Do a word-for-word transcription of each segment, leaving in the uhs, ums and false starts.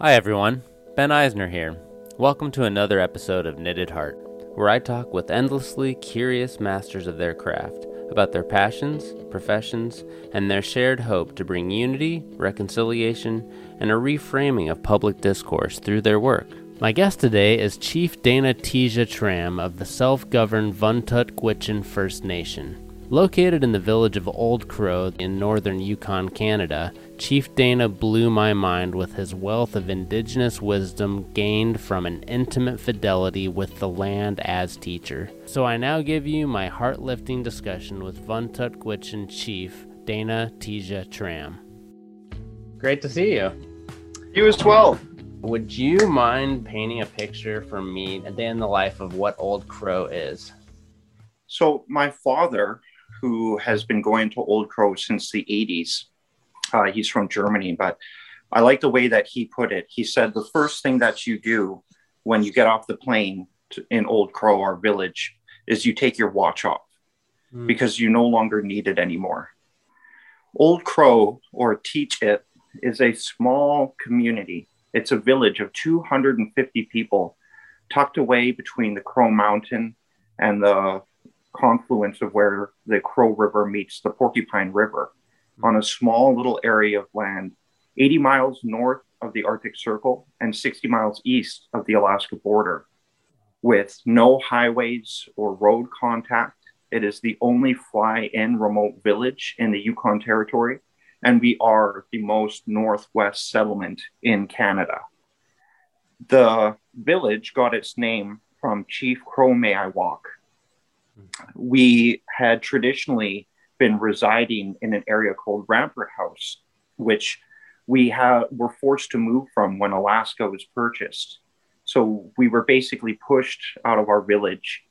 Hi everyone, Ben Eisner here. Welcome to another episode of Knitted Heart, where I talk with endlessly curious masters of their craft about their passions, professions, and their shared hope to bring unity, reconciliation, and a reframing of public discourse through their work. My guest today is Chief Dana Tizya-Tramm of the self-governed Vuntut Gwich'in First Nation. Located in the village of Old Crow in northern Yukon, Canada, Chief Dana blew my mind with his wealth of indigenous wisdom gained from an intimate fidelity with the land as teacher. So I now give you my heart-lifting discussion with Vuntut Gwich'in Chief Dana Tizya-Tramm. Great to see you. You as well. Would you mind painting a picture for me, a day in the life of what Old Crow is? So my father, who has been going to Old Crow since the eighties. Uh, he's from Germany, but I like the way that he put it. He said, the first thing that you do when you get off the plane to, in Old Crow, our village, is you take your watch off mm. because you no longer need it anymore. Old Crow, or Teach It, is a small community. It's a village of two hundred fifty people tucked away between the Crow Mountain and the confluence of where the Crow River meets the Porcupine River on a small little area of land, eighty miles north of the Arctic Circle and sixty miles east of the Alaska border. With no highways or road contact, it is the only fly-in remote village in the Yukon Territory, and we are the most northwest settlement in Canada. The village got its name from Chief Crow May I Walk. We had traditionally been residing in an area called Rampart House, which we ha- were forced to move from when Alaska was purchased. So we were basically pushed out of our village,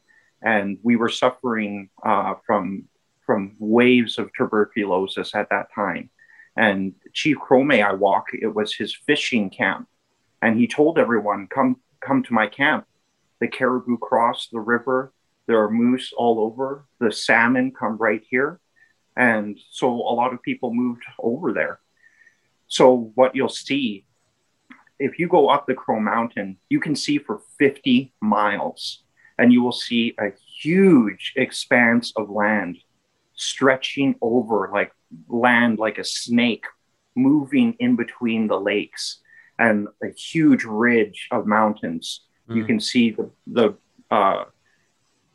and we were suffering uh, from, from waves of tuberculosis at that time. And Chief Crow May I Walk, it was his fishing camp. And he told everyone, come, come to my camp. The caribou cross the river. There are moose all over. The salmon come right here. And so a lot of people moved over there. So what you'll see, if you go up the Crow Mountain, you can see for fifty miles. And you will see a huge expanse of land stretching over like land like a snake, moving in between the lakes and a huge ridge of mountains. Mm. You can see the... the uh,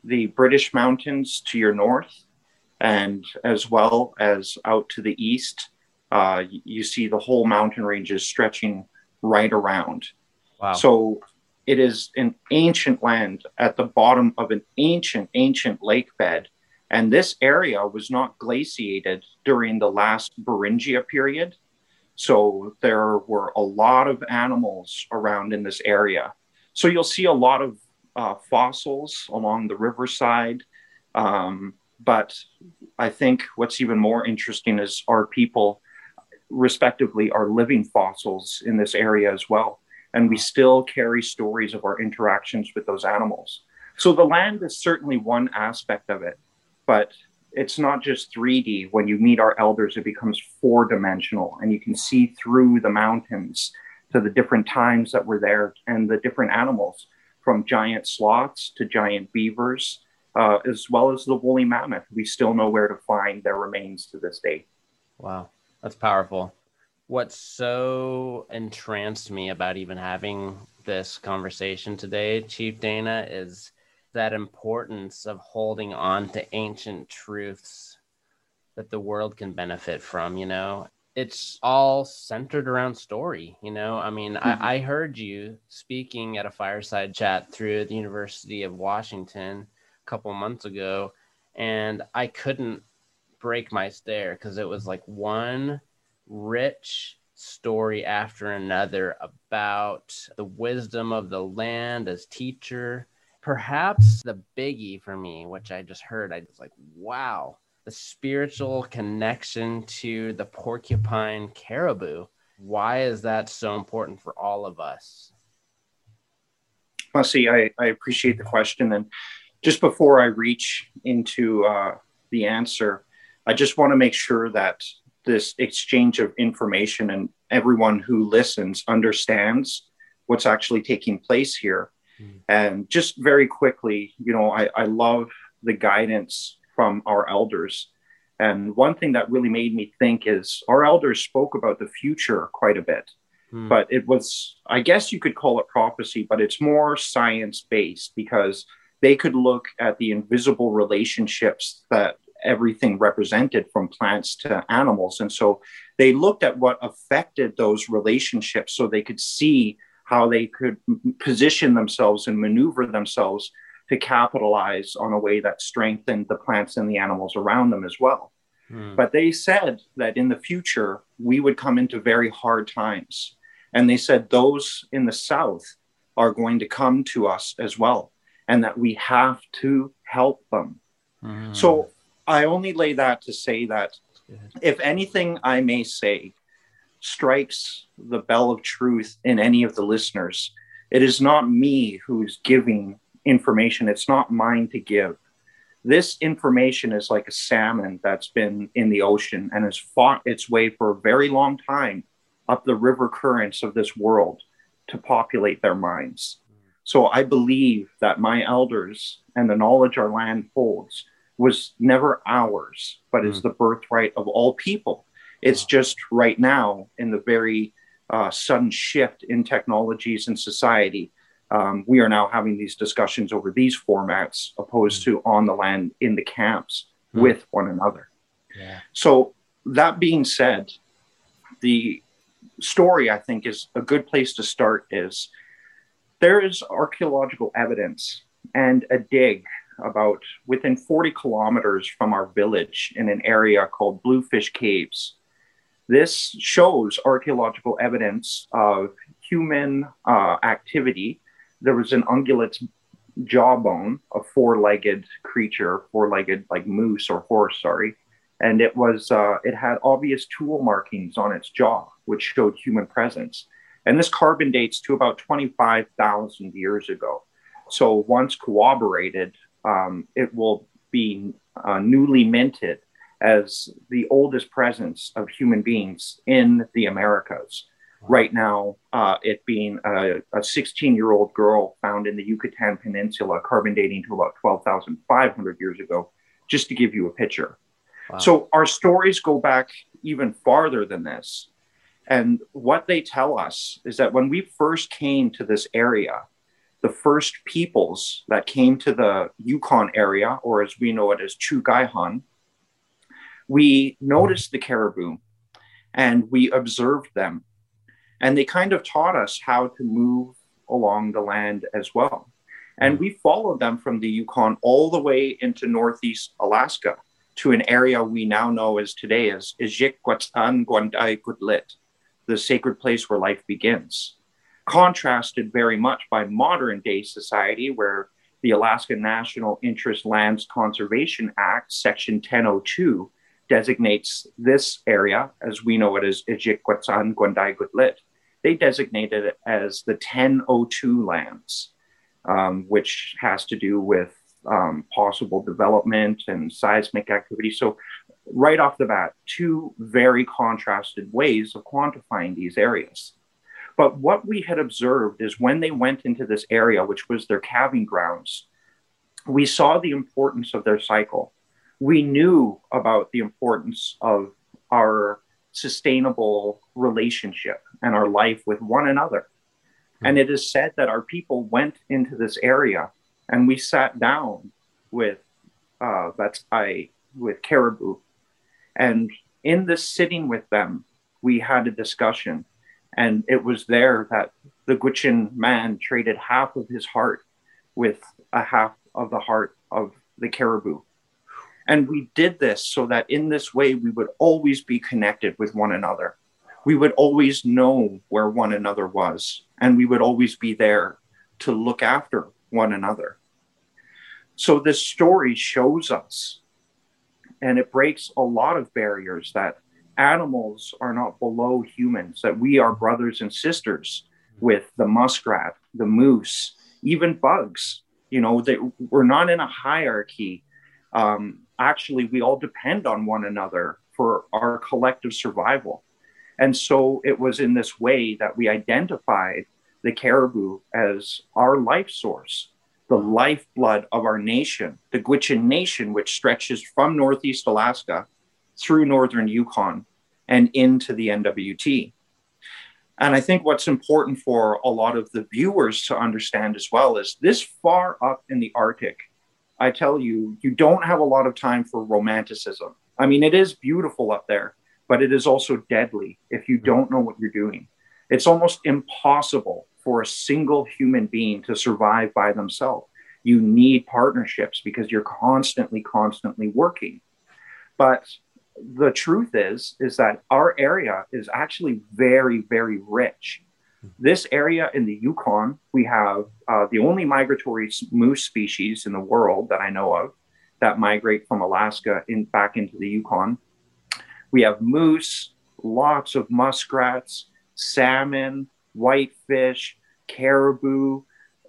the British Mountains to your north, and as well as out to the east, uh, you see the whole mountain ranges stretching right around. Wow. So it is an ancient land at the bottom of an ancient, ancient lake bed. And this area was not glaciated during the last Beringia period. So there were a lot of animals around in this area. So you'll see a lot of Uh, fossils along the riverside. Um, but I think what's even more interesting is our people, respectively, are living fossils in this area as well. And we still carry stories of our interactions with those animals. So the land is certainly one aspect of it, but it's not just three D. When you meet our elders, it becomes four-dimensional, and you can see through the mountains to the different times that we're there and the different animals, from giant sloths to giant beavers, uh, as well as the woolly mammoth. We still know where to find their remains to this day. Wow, that's powerful. What so entranced me about even having this conversation today, Chief Dana, is that importance of holding on to ancient truths that the world can benefit from, you know? It's all centered around story, you know? I mean, mm-hmm. I, I heard you speaking at a fireside chat through the University of Washington a couple months ago, and I couldn't break my stare because it was like one rich story after another about the wisdom of the land as teacher. Perhaps the biggie for me, which I just heard, I was like, wow. The spiritual connection to the porcupine caribou. Why is that so important for all of us? Well, see, I, I appreciate the question. And just before I reach into uh, the answer, I just want to make sure that this exchange of information and everyone who listens understands what's actually taking place here. Mm. And just very quickly, you know, I, I love the guidance from our elders. And one thing that really made me think is our elders spoke about the future quite a bit, mm. but it was, I guess you could call it prophecy, but it's more science-based because they could look at the invisible relationships that everything represented from plants to animals. And so they looked at what affected those relationships so they could see how they could position themselves and maneuver themselves to capitalize on a way that strengthened the plants and the animals around them as well. Mm. But they said that in the future, we would come into very hard times. And they said those in the South are going to come to us as well, and that we have to help them. Mm. So I only lay that to say that if anything I may say strikes the bell of truth in any of the listeners, it is not me who's giving information. It's not mine to give. This information is like a salmon that's been in the ocean and has fought its way for a very long time up the river currents of this world to populate their minds. So I believe that my elders and the knowledge our land holds was never ours, but mm. is the birthright of all people. It's wow. just right now in the very uh, sudden shift in technologies and society, Um, we are now having these discussions over these formats, opposed mm-hmm. to on the land in the camps mm-hmm. with one another. Yeah. So that being said, the story, I think, is a good place to start is there is archaeological evidence and a dig about within forty kilometers from our village in an area called Bluefish Caves. This shows archaeological evidence of human uh, activity. There was an ungulate's jawbone, a four-legged creature, four-legged like moose or horse, sorry. And it was uh, it had obvious tool markings on its jaw, which showed human presence. And this carbon dates to about twenty-five thousand years ago. So once corroborated, um, it will be uh, newly minted as the oldest presence of human beings in the Americas. Right now, uh, it being a sixteen-year-old girl found in the Yucatan Peninsula, carbon dating to about twelve thousand five hundred years ago, just to give you a picture. Wow. So our stories go back even farther than this. And what they tell us is that when we first came to this area, the first peoples that came to the Yukon area, or as we know it as Chugaihan, we noticed the caribou and we observed them. And they kind of taught us how to move along the land as well. And we followed them from the Yukon all the way into northeast Alaska to an area we now know as today as Iizhik Gwats'an Gwandaii Goodlit, the sacred place where life begins. Contrasted very much by modern day society where the Alaska National Interest Lands Conservation Act, Section ten oh two, designates this area, as we know it as Iizhik Gwats'an Gwandaii Goodlit. They designated it as the ten oh two lands, um, which has to do with um, possible development and seismic activity. So right off the bat, two very contrasted ways of quantifying these areas. But what we had observed is when they went into this area, which was their calving grounds, we saw the importance of their cycle. We knew about the importance of our sustainable relationship and our life with one another. Mm-hmm. And it is said that our people went into this area and we sat down with, uh, that's I, with caribou. And in this sitting with them, we had a discussion. And it was there that the Gwich'in man traded half of his heart with a half of the heart of the caribou. And we did this so that in this way, we would always be connected with one another. We would always know where one another was, and we would always be there to look after one another. So this story shows us, and it breaks a lot of barriers, that animals are not below humans, that we are brothers and sisters with the muskrat, the moose, even bugs. You know, they, we're not in a hierarchy. Um, actually, we all depend on one another for our collective survival. And so it was in this way that we identified the caribou as our life source, the lifeblood of our nation, the Gwich'in Nation, which stretches from Northeast Alaska through Northern Yukon and into the N W T. And I think what's important for a lot of the viewers to understand as well is this far up in the Arctic, I tell you, you don't have a lot of time for romanticism. I mean, it is beautiful up there, but it is also deadly if you don't know what you're doing. It's almost impossible for a single human being to survive by themselves. You need partnerships because you're constantly, constantly working. But the truth is, is that our area is actually very, very rich. This area in the Yukon, we have uh, the only migratory moose species in the world that I know of that migrate from Alaska in, back into the Yukon. We have moose, lots of muskrats, salmon, whitefish, caribou,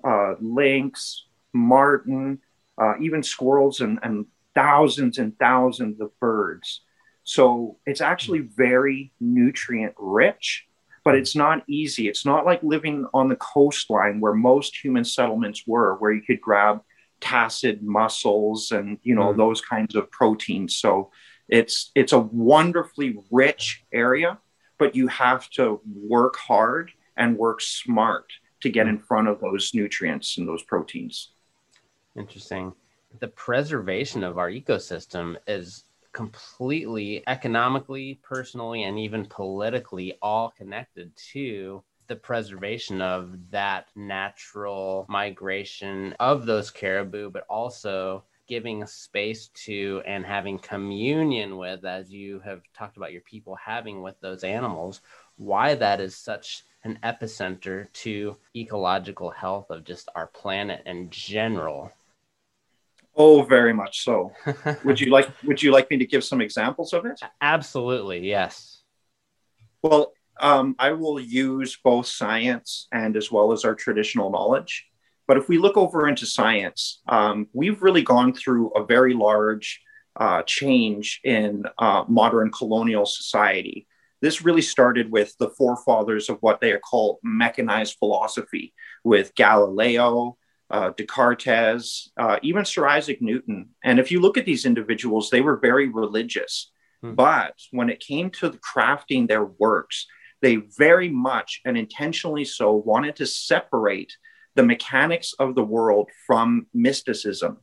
uh, lynx, marten, uh, even squirrels, and, and thousands and thousands of birds. So it's actually very nutrient rich, but it's not easy. It's not like living on the coastline where most human settlements were, where you could grab tacit mussels and, you know, mm. those kinds of proteins. So it's, it's a wonderfully rich area, but you have to work hard and work smart to get in front of those nutrients and those proteins. Interesting. The preservation of our ecosystem is completely economically, personally, and even politically all connected to the preservation of that natural migration of those caribou, but also giving space to and having communion with, as you have talked about your people having with those animals, why that is such an epicenter to ecological health of just our planet in general. Oh, very much so. Would you like Would you like me to give some examples of it? Absolutely, yes. Well, um, I will use both science and as well as our traditional knowledge. But if we look over into science, um, we've really gone through a very large uh, change in uh, modern colonial society. This really started with the forefathers of what they call mechanized philosophy, with Galileo, Uh, Descartes, uh, even Sir Isaac Newton. And if you look at these individuals, they were very religious. Hmm. But when it came to the crafting their works, they very much and intentionally so wanted to separate the mechanics of the world from mysticism.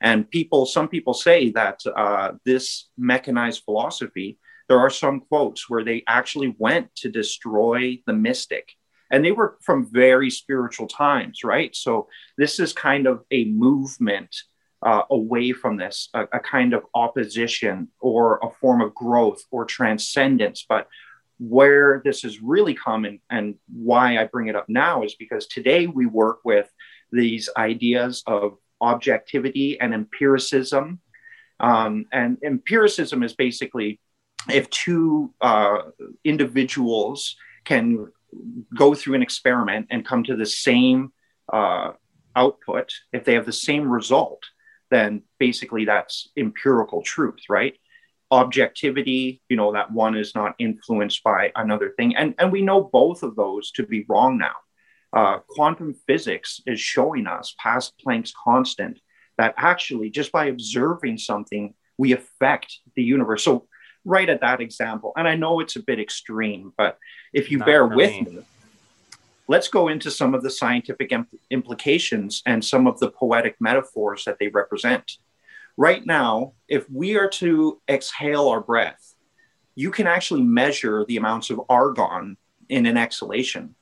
And people, some people say that uh, this mechanized philosophy, there are some quotes where they actually went to destroy the mystic. And they were from very spiritual times, right? So this is kind of a movement uh, away from this, a, a kind of opposition or a form of growth or transcendence. But where this is really common and why I bring it up now is because today we work with these ideas of objectivity and empiricism. Um, and empiricism is basically if two uh, individuals can go through an experiment and come to the same uh, output, if they have the same result, then basically that's empirical truth, right? Objectivity, you know, that one is not influenced by another thing. And, and we know both of those to be wrong now. Uh, quantum physics is showing us past Planck's constant that actually just by observing something, we affect the universe. So right at that example, and I know it's a bit extreme, but if you Not bear with me, me, let's go into some of the scientific imp- implications and some of the poetic metaphors that they represent. Right now, if we are to exhale our breath, you can actually measure the amounts of argon in an exhalation.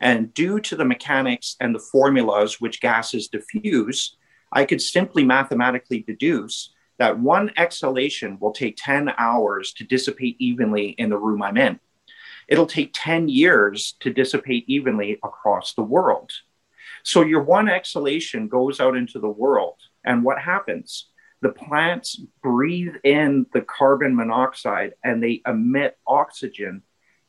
And due to the mechanics and the formulas which gases diffuse, I could simply mathematically deduce that one exhalation will take ten hours to dissipate evenly in the room I'm in. It'll take ten years to dissipate evenly across the world. So your one exhalation goes out into the world. And what happens? The plants breathe in the carbon monoxide and they emit oxygen,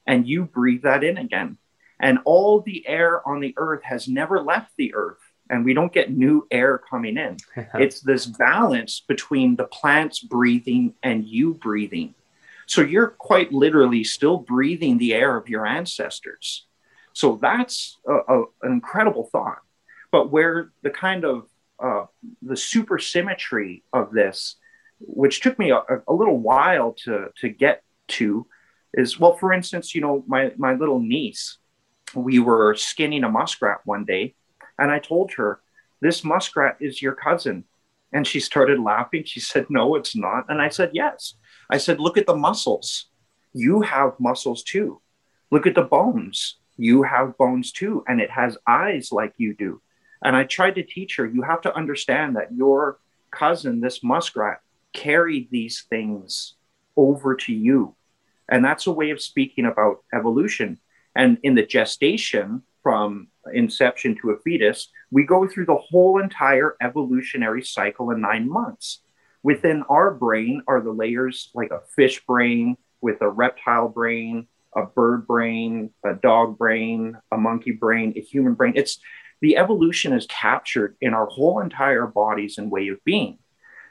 and you breathe that in again. And all the air on the earth has never left the earth. And we don't get new air coming in. It's this balance between the plants breathing and you breathing. So you're quite literally still breathing the air of your ancestors. So that's a, a, an incredible thought. But where the kind of uh, the supersymmetry of this, which took me a, a little while to, to get to, is, well, for instance, you know, my, my little niece, we were skinning a muskrat one day, and I told her, this muskrat is your cousin. And she started laughing. She said, no, it's not. And I said, yes. I said, look at the muscles. You have muscles too. Look at the bones. You have bones too. And it has eyes like you do. And I tried to teach her, you have to understand that your cousin, this muskrat, carried these things over to you. And that's a way of speaking about evolution. And in the gestation, from inception to a fetus, we go through the whole entire evolutionary cycle in nine months. Within our brain are the layers like a fish brain with a reptile brain, a bird brain, a dog brain, a monkey brain, a human brain. It's the evolution is captured in our whole entire bodies and way of being.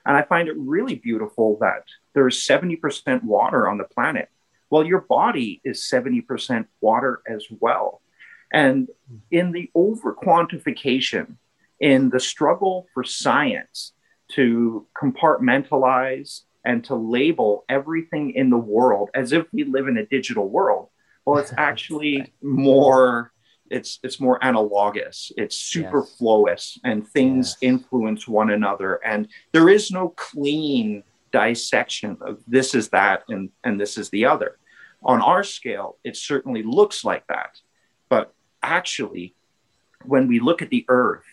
And I find it really beautiful that there is seventy percent water on the planet. Well, your body is seventy percent water as well. And in the over-quantification, in the struggle for science to compartmentalize and to label everything in the world as if we live in a digital world, well, it's actually more, it's it's more analogous, it's superfluous, yes. And things yes. influence one another. And there is no clean dissection of this is that and, and this is the other. On our scale, it certainly looks like that. But actually, when we look at the earth,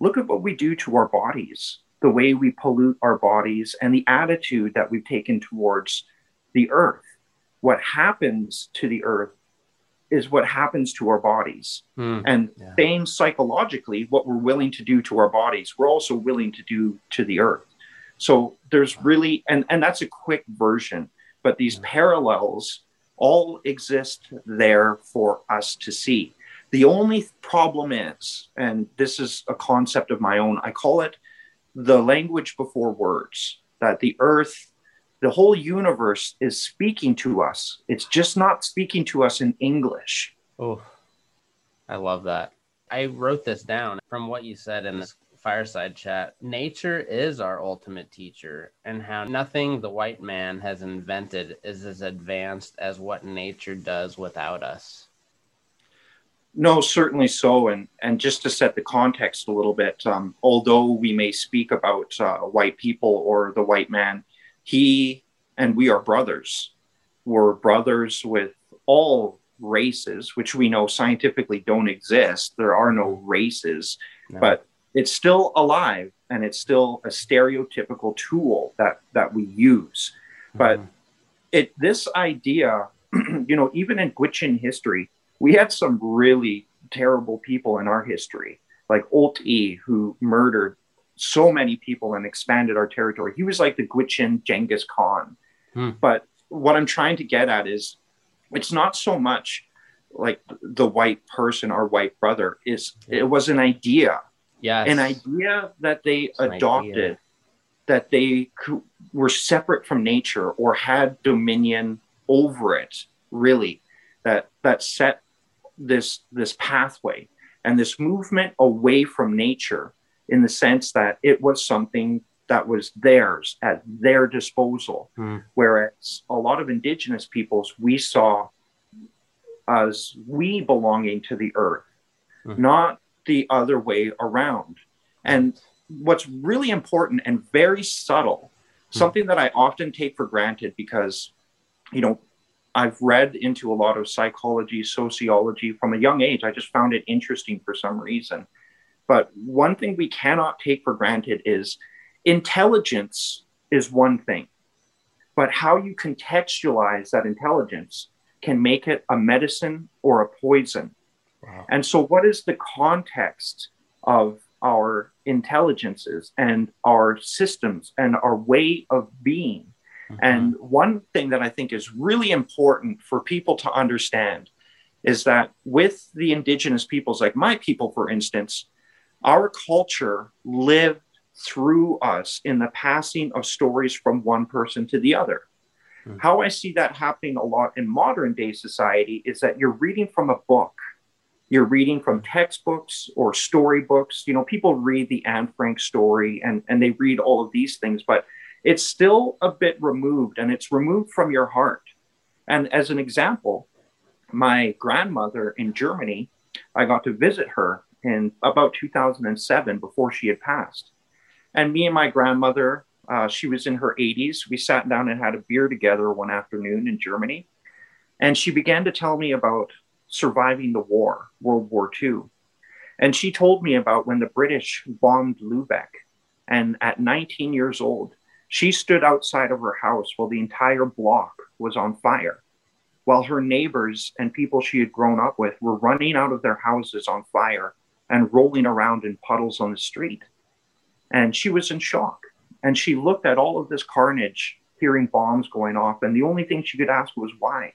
look at what we do to our bodies, the way we pollute our bodies, and the attitude that we've taken towards the earth. What happens to the earth is what happens to our bodies. Mm, and yeah. same psychologically, what we're willing to do to our bodies, we're also willing to do to the earth. So there's really, and, and that's a quick version, but these yeah. parallels all exist there for us to see. The only problem is, and this is a concept of my own, I call it the language before words, that the earth, the whole universe is speaking to us. It's just not speaking to us in English. Oh, I love that. I wrote this down from what you said in this fireside chat. Nature is our ultimate teacher, and how nothing the white man has invented is as advanced as what nature does without us. No, certainly so. And and just to set the context a little bit, um, although we may speak about uh, white people or the white man, he and we are brothers. We're brothers with all races, which we know scientifically don't exist. There are no races, no. But it's still alive, and it's still a stereotypical tool that, that we use. But mm-hmm. it this idea, you know, even in Gwich'in history, we had some really terrible people in our history, like Olt'i, who murdered so many people and expanded our territory. He was like the Gwich'in Genghis Khan. Mm. But what I'm trying to get at is, it's not so much like the white person, our white brother, is it was an idea. Yes. An idea that they it's adopted, that they co- were separate from nature or had dominion over it, really, that that set this, this pathway and this movement away from nature in the sense that it was something that was theirs at their disposal. Mm. Whereas a lot of indigenous peoples we saw as we belonging to the earth, mm. not the other way around. And what's really important and very subtle, something that I often take for granted because, you know, I've read into a lot of psychology, sociology from a young age. I just found it interesting for some reason. But one thing we cannot take for granted is intelligence is one thing, but how you contextualize that intelligence can make it a medicine or a poison. Wow. And so what is the context of our intelligences and our systems and our way of being? Mm-hmm. And one thing that I think is really important for people to understand is that with the indigenous peoples, like my people, for instance, our culture lived through us in the passing of stories from one person to the other. Mm. How I see that happening a lot in modern day society is that you're reading from a book. You're reading from textbooks or storybooks. You know, people read the Anne Frank story and, and they read all of these things, but it's still a bit removed, and it's removed from your heart. And as an example, my grandmother in Germany, I got to visit her in about two thousand seven before she had passed. And me and my grandmother, uh, she was in her eighties. We sat down and had a beer together one afternoon in Germany. And she began to tell me about surviving the war, World War Two. And she told me about when the British bombed Lübeck. And at nineteen years old, she stood outside of her house while the entire block was on fire, while her neighbors and people she had grown up with were running out of their houses on fire and rolling around in puddles on the street. And she was in shock. And she looked at all of this carnage, hearing bombs going off. And the only thing she could ask was, why?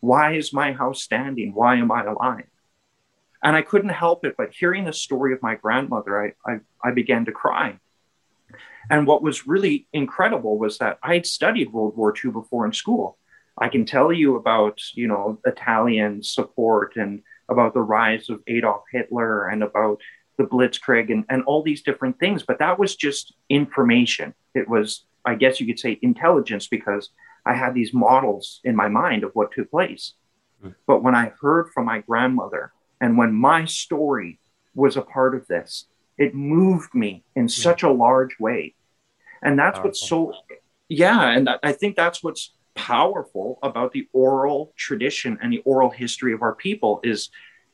Why is my house standing? Why am I alive? And I couldn't help it, but hearing the story of my grandmother, I, I, I began to cry. And what was really incredible was that I'd studied World War Two before in school. I can tell you about, you know, Italian support and about the rise of Adolf Hitler and about the Blitzkrieg and, and all these different things. But that was just information. It was, I guess you could say, intelligence, because I had these models in my mind of what took place. Mm. But when I heard from my grandmother and when my story was a part of this, it moved me in mm. such a large way. And that's powerful. What's so, yeah. And I think that's what's powerful about the oral tradition and the oral history of our people is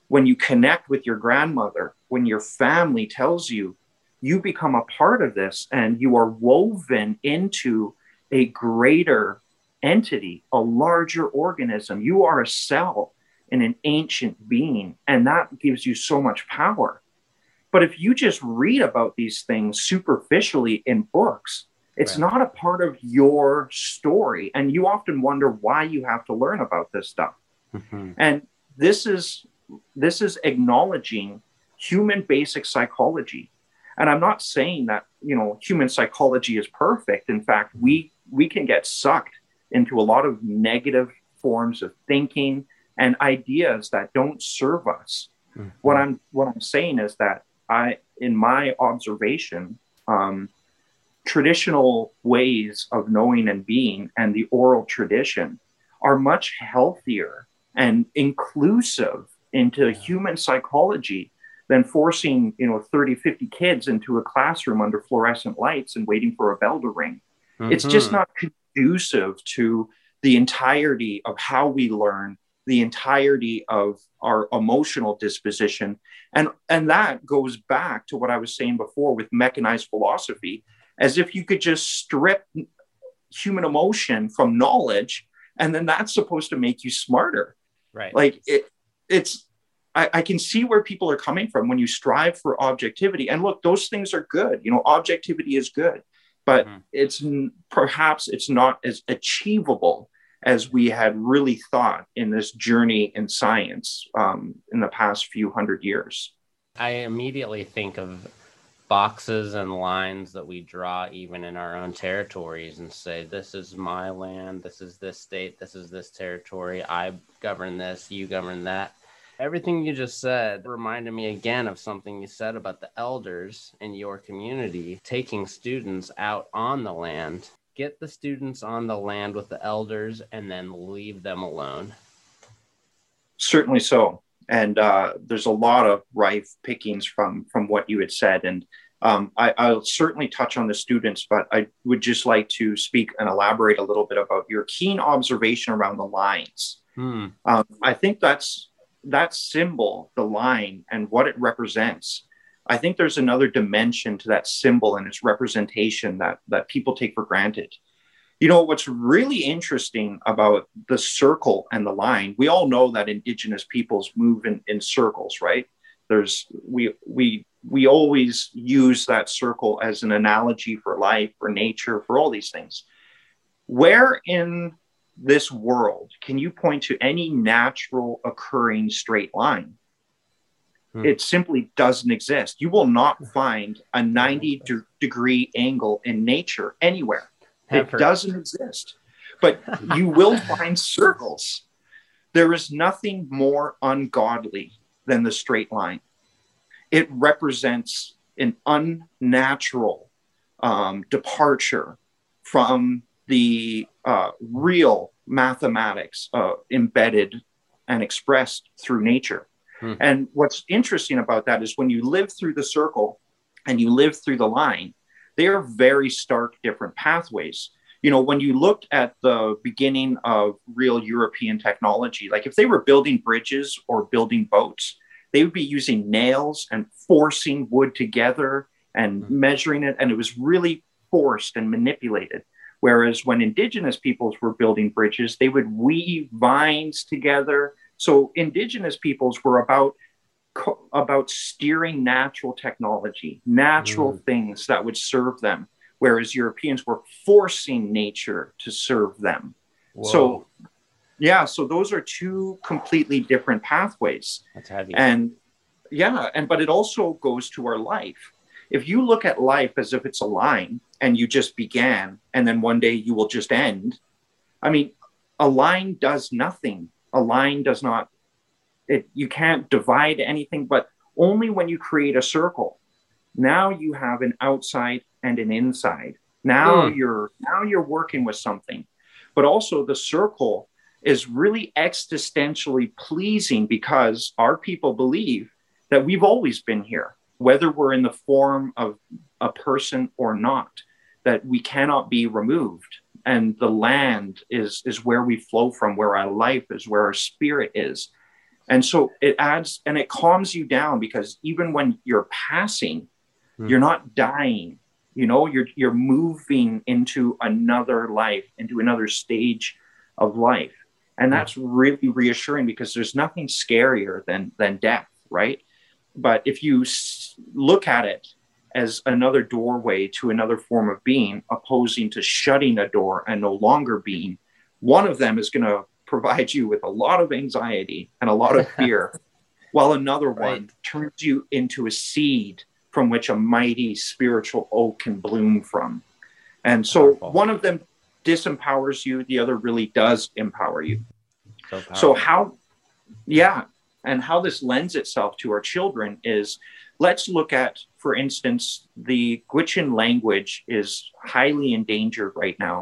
when you connect with your grandmother, when your family tells you, you become a part of this and you are woven into a greater entity, a larger organism. You are a cell in an ancient being, and that gives you so much power. But if you just read about these things superficially in books, it's right. not a part of your story. And you often wonder why you have to learn about this stuff. Mm-hmm. And this is, this is acknowledging human basic psychology. And I'm not saying that, you know, human psychology is perfect. In fact, we, we can get sucked into a lot of negative forms of thinking and ideas that don't serve us. Mm-hmm. What I'm, what I'm saying is that I, in my observation, um, traditional ways of knowing and being and the oral tradition are much healthier and inclusive into yeah. human psychology than forcing, you know, thirty, fifty kids into a classroom under fluorescent lights and waiting for a bell to ring. Mm-hmm. It's just not conducive to the entirety of how we learn, the entirety of our emotional disposition. And, and that goes back to what I was saying before with mechanized philosophy, as if you could just strip human emotion from knowledge, and then that's supposed to make you smarter. Right. Like it, it's, I, I can see where people are coming from when you strive for objectivity. And look, those things are good. You know, objectivity is good, but mm-hmm. it's perhaps it's not as achievable as we had really thought in this journey in science um, in the past few hundred years. I immediately think of boxes and lines that we draw even in our own territories and say, this is my land, this is this state, this is this territory, I govern this, you govern that. Everything you just said reminded me again of something you said about the elders in your community taking students out on the land. Get the students on the land with the elders and then leave them alone. Certainly so. And uh, there's a lot of rife pickings from from what you had said. And um, I, I'll certainly touch on the students, but I would just like to speak and elaborate a little bit about your keen observation around the lines. Hmm. Um, I think that's that symbol, the line, and what it represents. I think there's another dimension to that symbol and its representation that that people take for granted. You know, what's really interesting about the circle and the line, we all know that Indigenous peoples move in, in circles, right? There's, we, we, we always use that circle as an analogy for life, for nature, for all these things. Where in this world can you point to any natural occurring straight line? Hmm. It simply doesn't exist. You will not find a ninety de- degree angle in nature anywhere. It doesn't exist. but you will find circles. There is nothing more ungodly than the straight line. It represents an unnatural um, departure from the uh, real mathematics uh, embedded and expressed through nature. Hmm. And what's interesting about that is when you live through the circle and you live through the line, they are very stark different pathways. You know, when you look at the beginning of real European technology, like if they were building bridges or building boats, they would be using nails and forcing wood together and mm-hmm. measuring it. And it was really forced and manipulated. Whereas when indigenous peoples were building bridges, they would weave vines together. So indigenous peoples were about about steering natural technology, natural mm. things that would serve them, whereas Europeans were forcing nature to serve them. Whoa. So, yeah, so those are two completely different pathways. That's heavy. And yeah, and but it also goes to our life. If you look at life as if it's a line and you just began and then one day you will just end, I mean, a line does nothing. A line does not It, you can't divide anything, but only when you create a circle. Now you have an outside and an inside. Now mm. you're now you're working with something. But also the circle is really existentially pleasing because our people believe that we've always been here, whether we're in the form of a person or not, that we cannot be removed. And the land is, is where we flow from, where our life is, where our spirit is. And so it adds and it calms you down because even when you're passing, mm. you're not dying, you know, you're, you're moving into another life, into another stage of life. And that's mm. really reassuring because there's nothing scarier than, than death, right? But if you s- look at it as another doorway to another form of being, opposing to shutting a door and no longer being, one of them is going to provide you with a lot of anxiety and a lot of fear, while another right. one turns you into a seed from which a mighty spiritual oak can bloom from. And so powerful. One of them disempowers you, the other really does empower you. So, so how, yeah, and how this lends itself to our children is, let's look at, for instance, the Gwich'in language is highly endangered right now.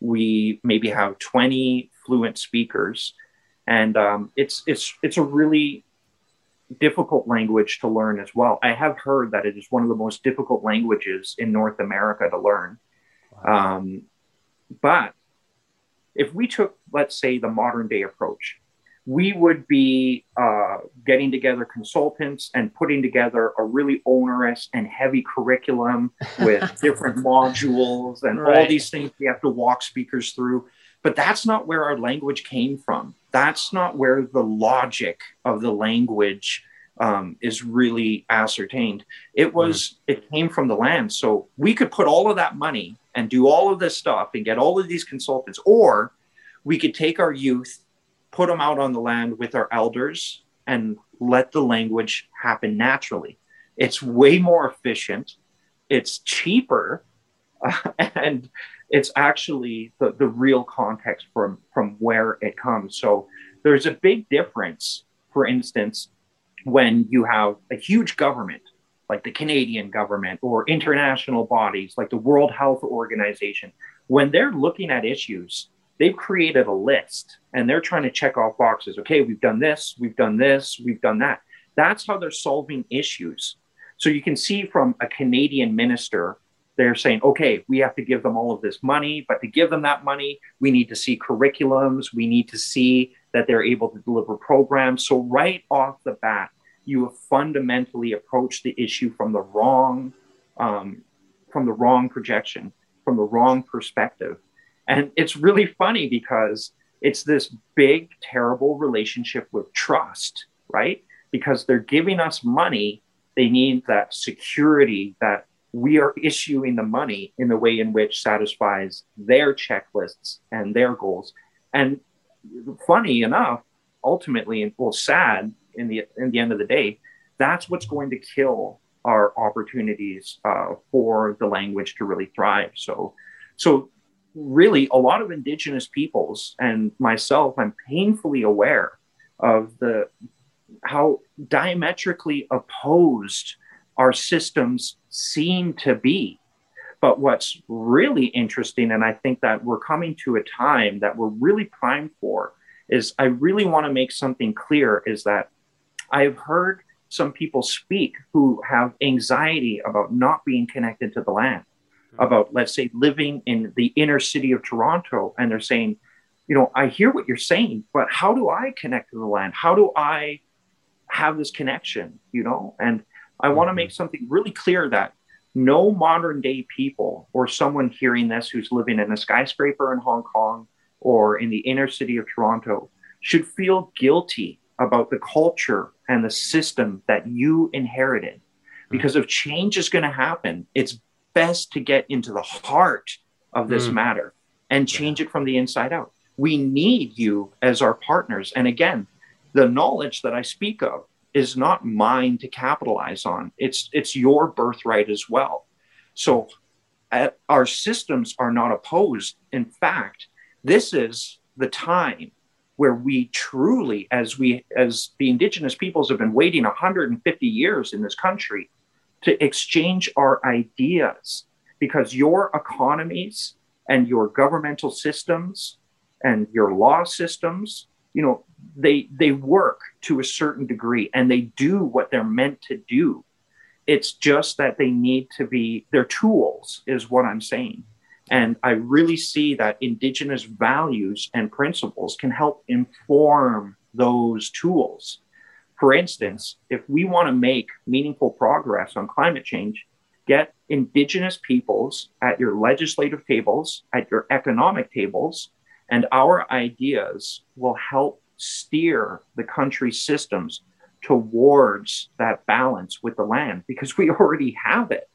We maybe have twenty fluent speakers, and um, it's it's it's a really difficult language to learn as well. I have heard that it is one of the most difficult languages in North America to learn. Wow. Um, but if we took, let's say, the modern day approach, we would be uh, getting together consultants and putting together a really onerous and heavy curriculum with different modules and right. all these things we have to walk speakers through. But that's not where our language came from. That's not where the logic of the language um, is really ascertained. It was, mm. it came from the land. So we could put all of that money and do all of this stuff and get all of these consultants, or we could take our youth, put them out on the land with our elders and let the language happen naturally. It's way more efficient. It's cheaper. Uh, and it's actually the, the real context from, from where it comes. So there's a big difference, for instance, when you have a huge government, like the Canadian government or international bodies, like the World Health Organization, when they're looking at issues, they've created a list and they're trying to check off boxes. Okay, we've done this, we've done this, we've done that. That's how they're solving issues. So you can see from a Canadian minister, they're saying, okay, we have to give them all of this money, but to give them that money, we need to see curriculums. We need to see that they're able to deliver programs. So right off the bat, you have fundamentally approached the issue from the wrong, um, from the wrong projection, from the wrong perspective. And it's really funny because it's this big, terrible relationship with trust, right? Because they're giving us money. They need that security that we are issuing the money in the way in which satisfies their checklists and their goals. And funny enough, ultimately, and well, sad in the in the end of the day, that's what's going to kill our opportunities uh, for the language to really thrive. So, so really a lot of indigenous peoples and myself, I'm painfully aware of the how diametrically opposed our systems seem to be. But what's really interesting, and I think that we're coming to a time that we're really primed for, is I really want to make something clear, is that I've heard some people speak who have anxiety about not being connected to the land, about, let's say, living in the inner city of Toronto. And they're saying, you know, I hear what you're saying, but how do I connect to the land? How do I have this connection, you know? And I want to make something really clear that no modern day people or someone hearing this who's living in a skyscraper in Hong Kong or in the inner city of Toronto should feel guilty about the culture and the system that you inherited. Because if change is going to happen, it's best to get into the heart of this mm. matter and change it from the inside out. We need you as our partners. And again, the knowledge that I speak of is not mine to capitalize on. It's it's your birthright as well. So uh, our systems are not opposed. In fact, this is the time where we truly, as we as the Indigenous peoples have been waiting one hundred fifty years in this country to exchange our ideas, because your economies and your governmental systems and your law systems, you know, they they work to a certain degree and they do what they're meant to do. It's just that they need to be, their tools is what I'm saying. And I really see that Indigenous values and principles can help inform those tools. For instance, if we want to make meaningful progress on climate change, get Indigenous peoples at your legislative tables, at your economic tables, and our ideas will help steer the country's systems towards that balance with the land, because we already have it.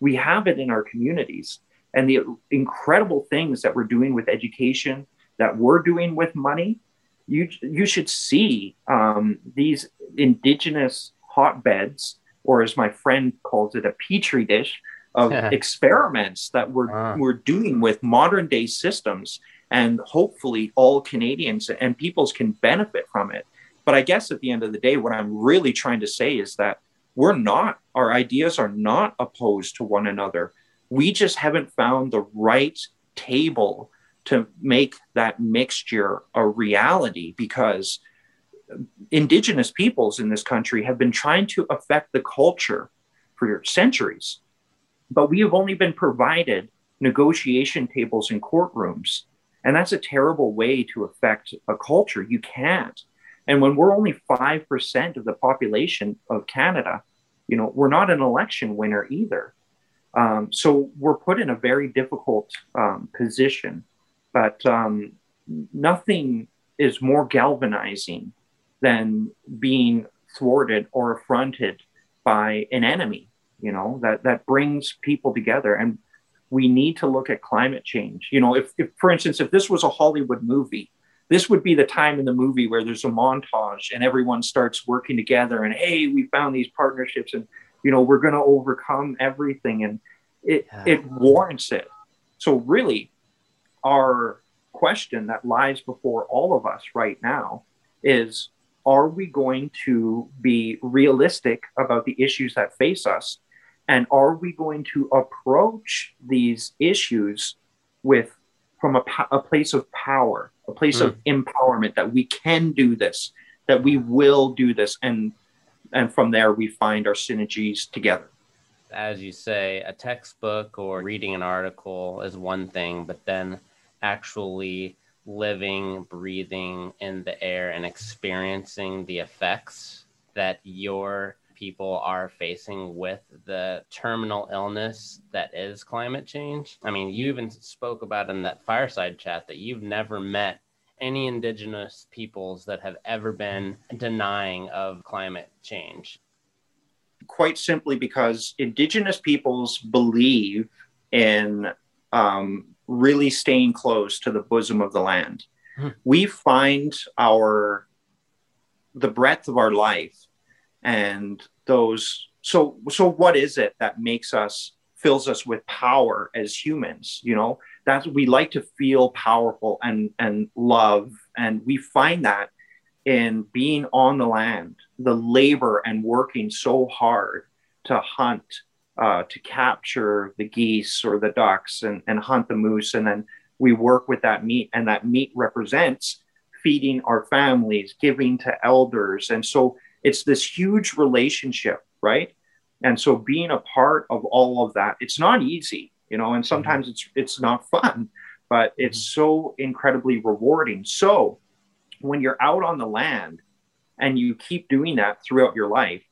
We have it in our communities. And the incredible things that we're doing with education, that we're doing with money, you you should see um, these Indigenous hotbeds, or as my friend calls it, a petri dish of experiments that we're, ah. we're doing with modern day systems. And hopefully all Canadians and peoples can benefit from it. But I guess at the end of the day, what I'm really trying to say is that we're not, our ideas are not opposed to one another. We just haven't found the right table to make that mixture a reality, because Indigenous peoples in this country have been trying to affect the culture for centuries. But we have only been provided negotiation tables in courtrooms. And that's a terrible way to affect a culture. You can't. And when we're only five percent of the population of Canada, you know, we're not an election winner either. Um, so we're put in a very difficult um, position. But um, nothing is more galvanizing than being thwarted or affronted by an enemy, you know, that, that brings people together. And we need to look at climate change. You know, if, if, for instance, if this was a Hollywood movie, this would be the time in the movie where there's a montage and everyone starts working together and, hey, we found these partnerships and, you know, we're going to overcome everything. And it, yeah. it warrants it. So really, our question that lies before all of us right now is, are we going to be realistic about the issues that face us? And are we going to approach these issues with from a, a place of power, a place mm. of empowerment, that we can do this, that we will do this? And and from there, we find our synergies together. As you say, a textbook or reading an article is one thing, but then actually living, breathing in the air and experiencing the effects that your people are facing with the terminal illness that is climate change. I mean, you even spoke about in that fireside chat that you've never met any Indigenous peoples that have ever been denying of climate change. Quite simply because Indigenous peoples believe in um, really staying close to the bosom of the land. Hmm. We find our, the breadth of our life and those, so so what is it that makes us, fills us with power as humans? You know, That's we like to feel powerful and and love, and we find that in being on the land, the labor and working so hard to hunt, uh, to capture the geese or the ducks and, and hunt the moose. And then we work with that meat, and that meat represents feeding our families, giving to elders. And so it's this huge relationship, right? And so being a part of all of that, it's not easy, you know, and sometimes it's, it's not fun, but it's so incredibly rewarding. So when you're out on the land and you keep doing that throughout your life,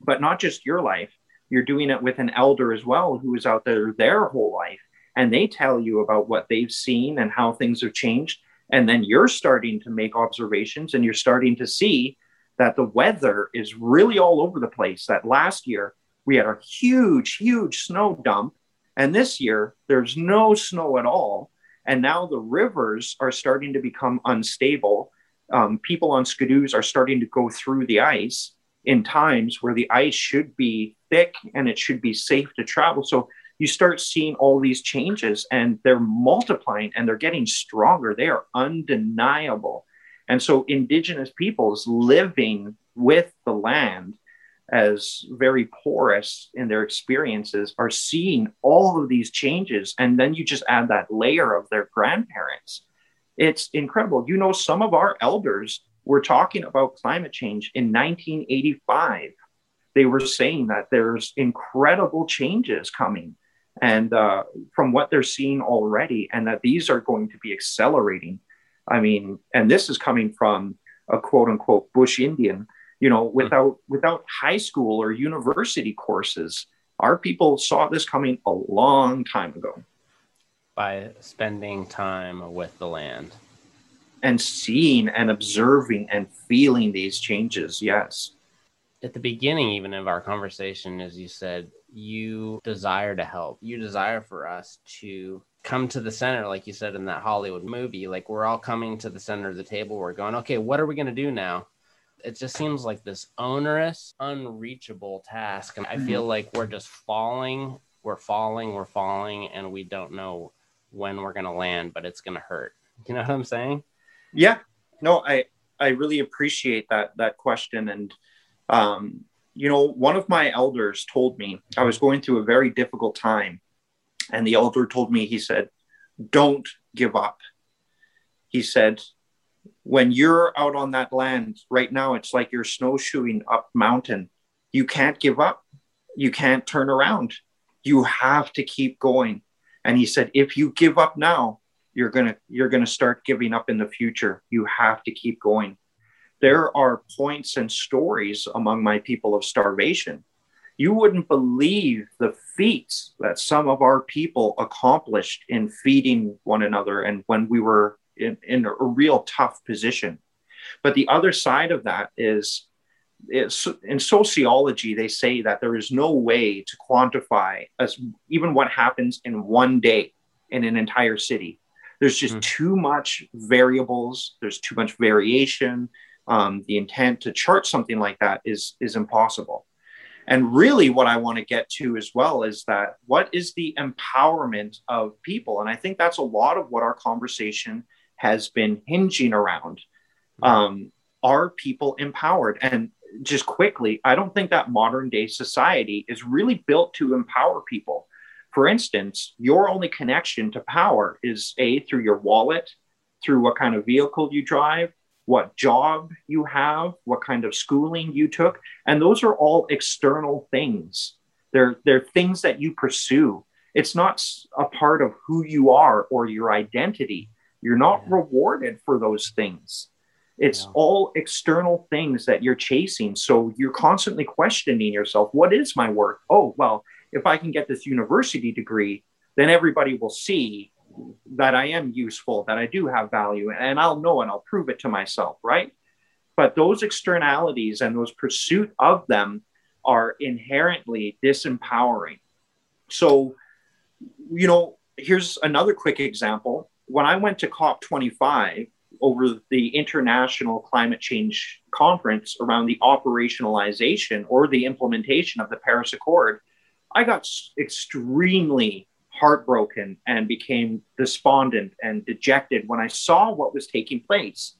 but not just your life, you're doing it with an elder as well, who is out there their whole life. And they tell you about what they've seen and how things have changed. And then you're starting to make observations, and you're starting to see that the weather is really all over the place. That last year we had a huge, huge snow dump. And this year there's no snow at all. And now the rivers are starting to become unstable. Um, people on skidoos are starting to go through the ice in times where the ice should be thick and it should be safe to travel. So you start seeing all these changes, and they're multiplying and they're getting stronger. They are undeniable. And so Indigenous peoples living with the land as very porous in their experiences are seeing all of these changes. And then you just add that layer of their grandparents. It's incredible. You know, some of our elders were talking about climate change in nineteen eighty-five. They were saying that there's incredible changes coming, and uh, from what they're seeing already, and that these are going to be accelerating. I mean, and this is coming from a quote unquote bush Indian, you know, without, without high school or university courses. Our people saw this coming a long time ago. By spending time with the land. And seeing and observing and feeling these changes, yes. At the beginning, even of our conversation, as you said, you desire to help. You desire for us to come to the center, like you said in that Hollywood movie. Like, we're all coming to the center of the table. We're going, okay, what are we going to do now? It just seems like this onerous, unreachable task. And I feel like we're just falling, we're falling, we're falling, and we don't know when we're going to land, but it's going to hurt. You know what I'm saying? Yeah. No, I, I really appreciate that, that question. And Um, you know, one of my elders told me, I was going through a very difficult time, and the elder told me, he said, don't give up. He said, when you're out on that land right now, it's like you're snowshoeing up mountain. You can't give up. You can't turn around. You have to keep going. And he said, if you give up now, you're going to, you're going to start giving up in the future. You have to keep going. There are points and stories among my people of starvation. You wouldn't believe the feats that some of our people accomplished in feeding one another, and when we were in, in a real tough position. But the other side of that is, is in sociology, they say that there is no way to quantify as even what happens in one day in an entire city. There's just mm. too much variables. There's too much variation. Um, the intent to chart something like that is, is impossible. And really what I want to get to as well is that what is the empowerment of people? And I think that's a lot of what our conversation has been hinging around. Um, are people empowered? And just quickly, I don't think that modern day society is really built to empower people. For instance, your only connection to power is A, through your wallet, through what kind of vehicle you drive, what job you have, what kind of schooling you took. And those are all external things. They're, they're things that you pursue. It's not a part of who you are or your identity. You're not yeah. rewarded for those things. It's yeah. all external things that you're chasing. So you're constantly questioning yourself, what is my worth? Oh, well, if I can get this university degree, then everybody will see that I am useful, that I do have value, and I'll know and I'll prove it to myself, right? But those externalities and those pursuit of them are inherently disempowering. So, you know, here's another quick example. When I went to COP twenty-five over the International Climate Change Conference around the operationalization or the implementation of the Paris Accord, I got extremely heartbroken and became despondent and dejected when I saw what was taking place.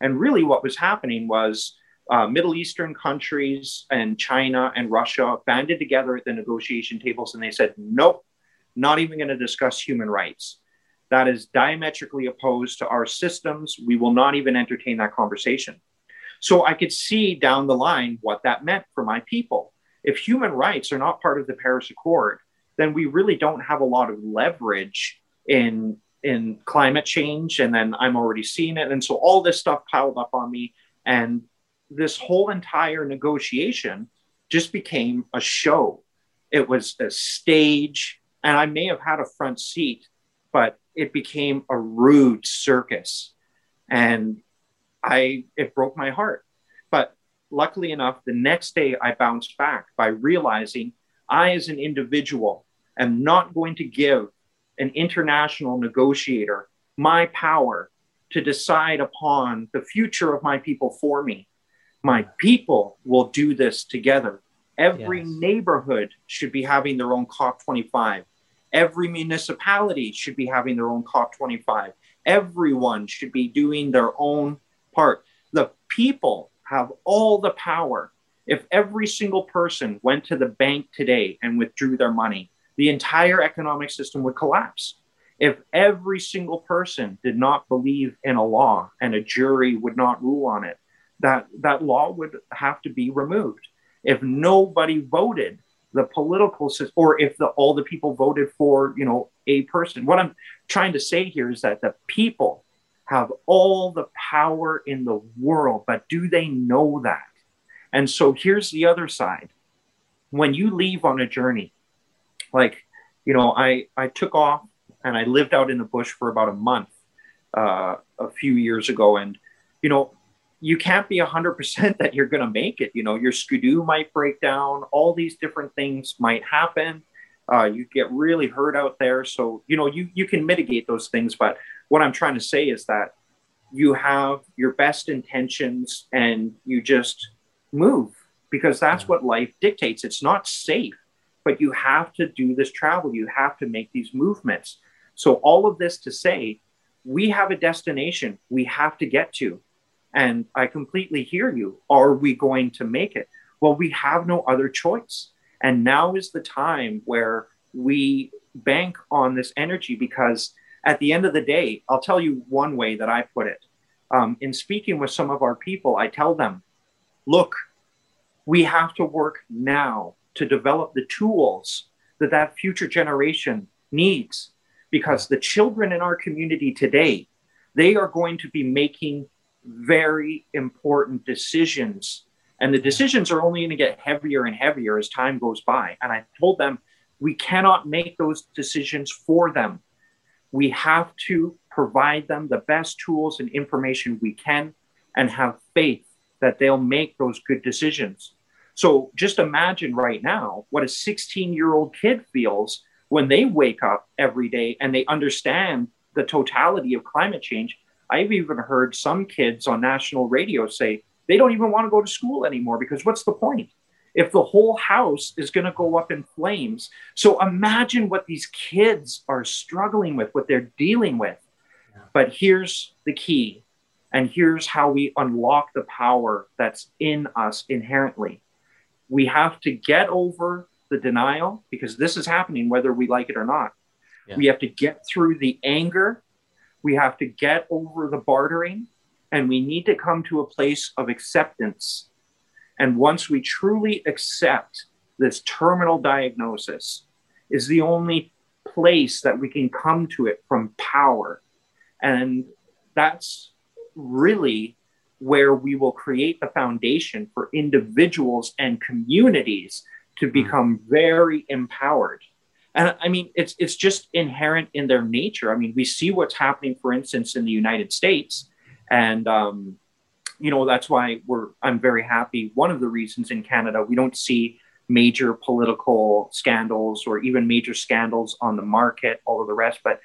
And really what was happening was uh, Middle Eastern countries and China and Russia banded together at the negotiation tables, and they said, nope, not even going to discuss human rights. That is diametrically opposed to our systems. We will not even entertain that conversation. So I could see down the line what that meant for my people. If human rights are not part of the Paris Accord, then we really don't have a lot of leverage in, in climate change. And then I'm already seeing it. And so all this stuff piled up on me. And this whole entire negotiation just became a show. It was a stage. And I may have had a front seat, but it became a rude circus. And I it broke my heart. But luckily enough, the next day I bounced back by realizing I, as an individual, am not going to give an international negotiator my power to decide upon the future of my people for me. My people will do this together. Every yes. neighborhood should be having their own COP twenty-five. Every municipality should be having their own COP twenty-five. Everyone should be doing their own part. The people have all the power. If every single person went to the bank today and withdrew their money, the entire economic system would collapse. If every single person did not believe in a law and a jury would not rule on it, that, that law would have to be removed. If nobody voted, the political system, or if the, all the people voted for, you know, a person. What I'm trying to say here is that the people have all the power in the world, but do they know that? And so here's the other side. When you leave on a journey, like, you know, I, I took off and I lived out in the bush for about a month uh, a few years ago. And, you know, you can't be one hundred percent that you're going to make it. You know, your skidoo might break down. All these different things might happen. Uh, you get really hurt out there. So, you know, you, you can mitigate those things. But what I'm trying to say is that you have your best intentions and you just move, because that's what life dictates. It's not safe, but you have to do this travel. You have to make these movements. So all of this to say, we have a destination we have to get to. And I completely hear you. Are we going to make it? Well, we have no other choice. And now is the time where we bank on this energy, because at the end of the day, I'll tell you one way that I put it. Um, in speaking with some of our people, I tell them, look, we have to work now to develop the tools that that future generation needs, because the children in our community today, they are going to be making very important decisions. And the decisions are only going to get heavier and heavier as time goes by. And I told them, we cannot make those decisions for them. We have to provide them the best tools and information we can and have faith that they'll make those good decisions. So just imagine right now what a sixteen-year-old kid feels when they wake up every day and they understand the totality of climate change. I've even heard some kids on national radio say they don't even want to go to school anymore, because what's the point if the whole house is going to go up in flames? So imagine what these kids are struggling with, what they're dealing with. Yeah. But here's the key. And here's how we unlock the power that's in us inherently. We have to get over the denial, because this is happening whether we like it or not. Yeah. We have to get through the anger. We have to get over the bartering. And we need to come to a place of acceptance. And once we truly accept this terminal diagnosis is the only place that we can come to it from power. And that's really where we will create the foundation for individuals and communities to become very empowered. And I mean, it's it's just inherent in their nature. I mean, we see what's happening, for instance, in the United States. And, um, you know, that's why we're I'm very happy. One of the reasons in Canada, we don't see major political scandals or even major scandals on the market, all of the rest. But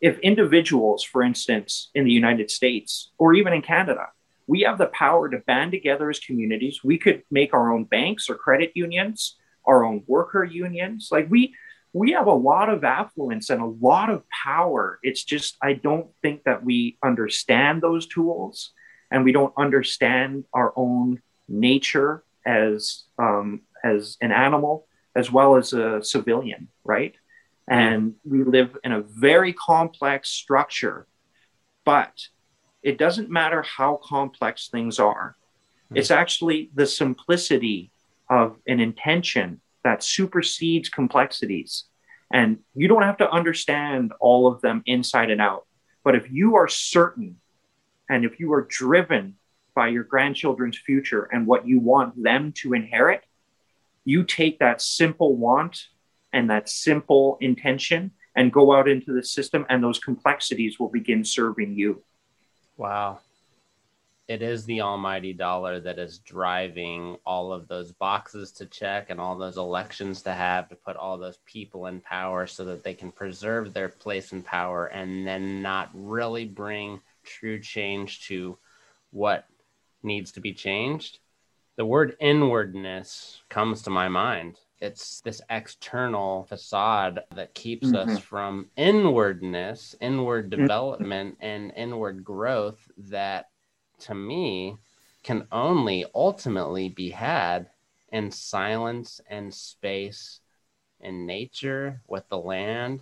if individuals, for instance, in the United States or even in Canada, we have the power to band together as communities. We could make our own banks or credit unions, our own worker unions. Like we, we have a lot of affluence and a lot of power. It's just, I don't think that we understand those tools, and we don't understand our own nature as, um, as an animal, as well as a civilian, right? And we live in a very complex structure, but it doesn't matter how complex things are. It's actually the simplicity of an intention that supersedes complexities. And you don't have to understand all of them inside and out. But if you are certain, and if you are driven by your grandchildren's future and what you want them to inherit, you take that simple want and that simple intention and go out into the system, and those complexities will begin serving you. Wow. It is the almighty dollar that is driving all of those boxes to check and all those elections to have to put all those people in power so that they can preserve their place in power and then not really bring true change to what needs to be changed. The word inwardness comes to my mind. It's this external facade that keeps mm-hmm. us from inwardness, inward development, and inward growth that, to me, can only ultimately be had in silence and space, in nature, with the land,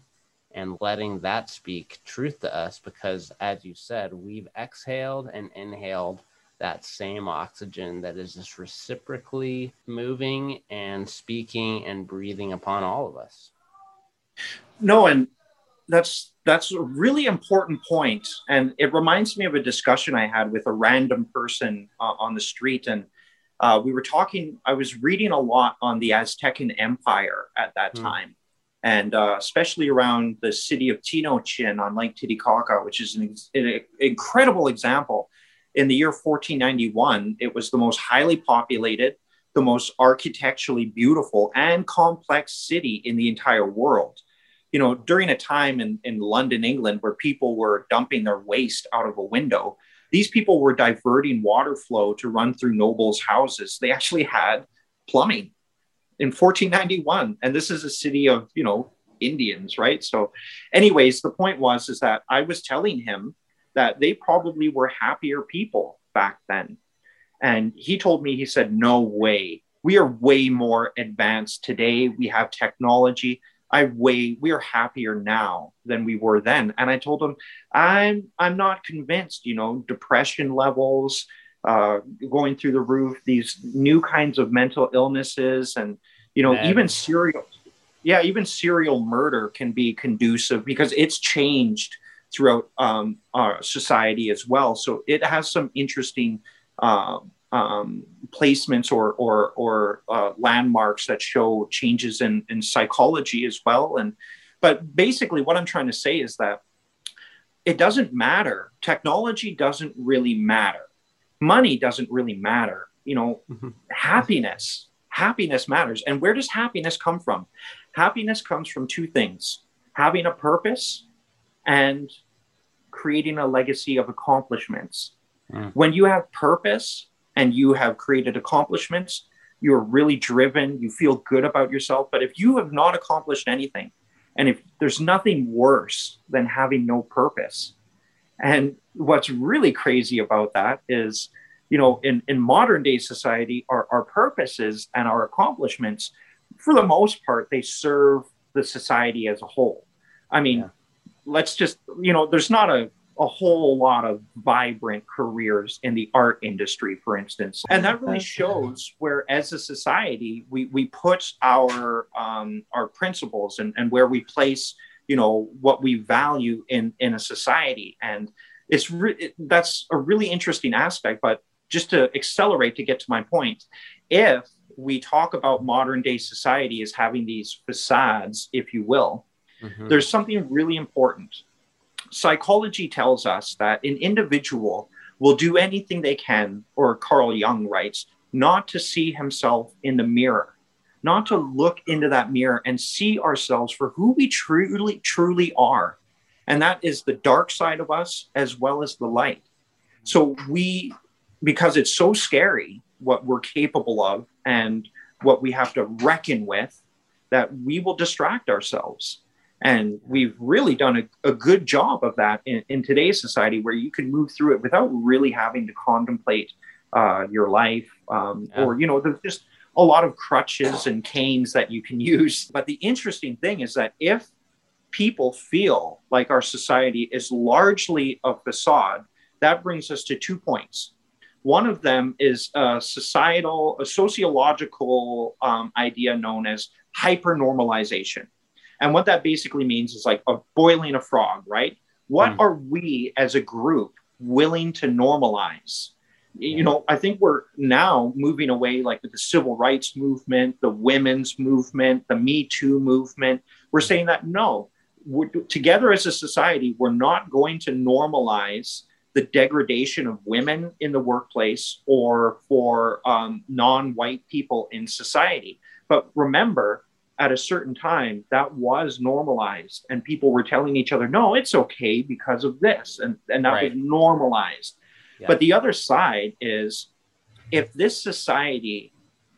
and letting that speak truth to us. Because as you said, we've exhaled and inhaled that same oxygen that is just reciprocally moving and speaking and breathing upon all of us. No, and that's That's a really important point. And it reminds me of a discussion I had with a random person uh, on the street. And uh, we were talking, I was reading a lot on the Aztecan Empire at that mm. time. And uh, especially around the city of Tenochtitlan on Lake Titicaca, which is an, ex- an incredible example. In the year fourteen ninety-one, it was the most highly populated, the most architecturally beautiful and complex city in the entire world. You know, during a time in, in London, England, where people were dumping their waste out of a window, these people were diverting water flow to run through nobles' houses. They actually had plumbing in fourteen ninety-one. And this is a city of, you know, Indians, right? So anyways, the point was, is that I was telling him that they probably were happier people back then. And he told me, he said, no way. We are way more advanced today. We have technology. I way we are happier now than we were then. And I told him, I'm I'm not convinced, you know, depression levels, uh, going through the roof, these new kinds of mental illnesses, and, you know, Man. even serial, yeah, even serial murder can be conducive because it's changed throughout um, our society as well. So it has some interesting uh, um, placements or or, or uh, landmarks that show changes in, in psychology as well. And but basically what I'm trying to say is that it doesn't matter. Technology doesn't really matter. Money doesn't really matter. You know, mm-hmm. happiness, happiness matters. And where does happiness come from? Happiness comes from two things: having a purpose and creating a legacy of accomplishments. Mm. When you have purpose and you have created accomplishments, you're really driven, you feel good about yourself. But if you have not accomplished anything, and if there's nothing worse than having no purpose. And what's really crazy about that is, you know, in, in modern day society, our, our purposes and our accomplishments, for the most part, they serve the society as a whole. I mean, yeah. let's just, you know, there's not a a whole lot of vibrant careers in the art industry, for instance. And that really shows where, as a society, we, we put our, um, our principles and, and where we place, you know, what we value in, in a society. And it's re- it, that's a really interesting aspect, but just to accelerate, to get to my point, if we talk about modern day society as having these facades, if you will, mm-hmm. there's something really important. Psychology tells us that an individual will do anything they can, or Carl Jung writes, not to see himself in the mirror, not to look into that mirror and see ourselves for who we truly, truly are. And that is the dark side of us as well as the light. So we, because it's so scary what we're capable of and what we have to reckon with, that we will distract ourselves. And we've really done a, a good job of that in, in today's society, where you can move through it without really having to contemplate uh, your life, um, yeah. or, you know, there's just a lot of crutches and canes that you can use. But the interesting thing is that if people feel like our society is largely a facade, that brings us to two points. One of them is a societal, a sociological um, idea known as hypernormalization. And what that basically means is like a boiling a frog, right? What mm. are we as a group willing to normalize? Yeah. You know, I think we're now moving away, like with the civil rights movement, the women's movement, the Me Too movement. We're saying that, no, we're, together as a society, we're not going to normalize the degradation of women in the workplace or for um, non-white people in society. But remember, at a certain time, that was normalized and people were telling each other, no, it's okay because of this. And, and that right. was normalized. Yeah. But the other side is, if this society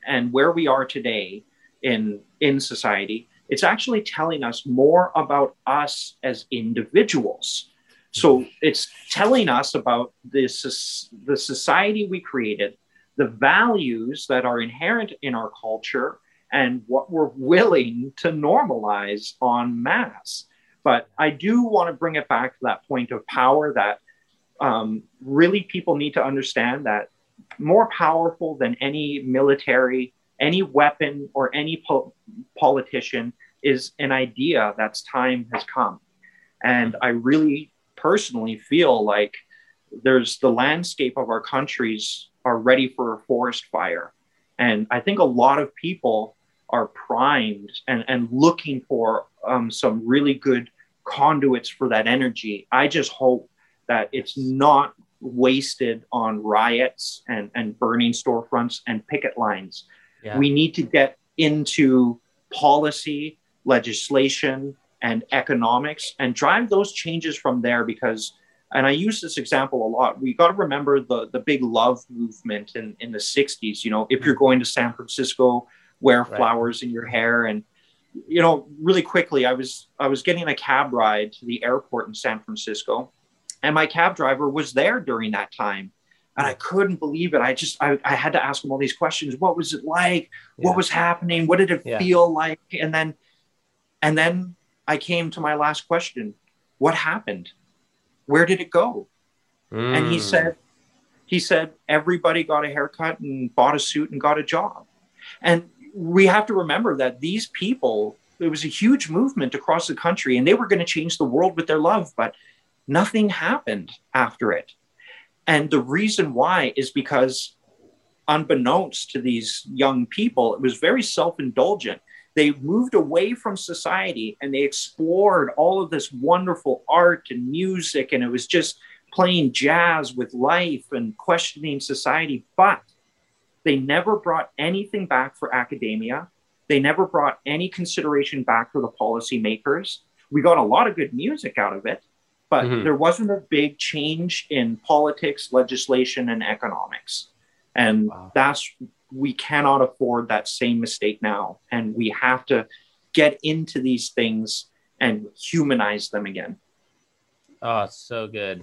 and where we are today in, in society, it's actually telling us more about us as individuals. So it's telling us about this, the society we created, the values that are inherent in our culture, and what we're willing to normalize en masse. But I do want to bring it back to that point of power, that um, really people need to understand that more powerful than any military, any weapon, or any po- politician is an idea that's time has come. And I really... personally feel like there's the landscape of our countries are ready for a forest fire. And I think a lot of people are primed and, and looking for um, some really good conduits for that energy. I just hope that it's not wasted on riots and, and burning storefronts and picket lines. Yeah. We need to get into policy, legislation, and economics and drive those changes from there, because, and I use this example a lot, we got to remember the, the big love movement in, in the sixties, you know, if you're going to San Francisco, wear right. flowers in your hair. And, you know, really quickly, I was, I was getting a cab ride to the airport in San Francisco, and my cab driver was there during that time. And I couldn't believe it. I just, I, I had to ask him all these questions. What was it like? Yeah. What was happening? What did it yeah. feel like? And then, and then, I came to my last question. What happened? Where did it go? Mm. And he said, he said, everybody got a haircut and bought a suit and got a job. And we have to remember that these people, there was a huge movement across the country and they were going to change the world with their love, but nothing happened after it. And the reason why is because, unbeknownst to these young people, it was very self-indulgent. They moved away from society and they explored all of this wonderful art and music. And it was just playing jazz with life and questioning society. But they never brought anything back for academia. They never brought any consideration back for the policymakers. We got a lot of good music out of it, but mm-hmm. there wasn't a big change in politics, legislation, and economics. And wow. that's... we cannot afford that same mistake now. And we have to get into these things and humanize them again. Oh, so good.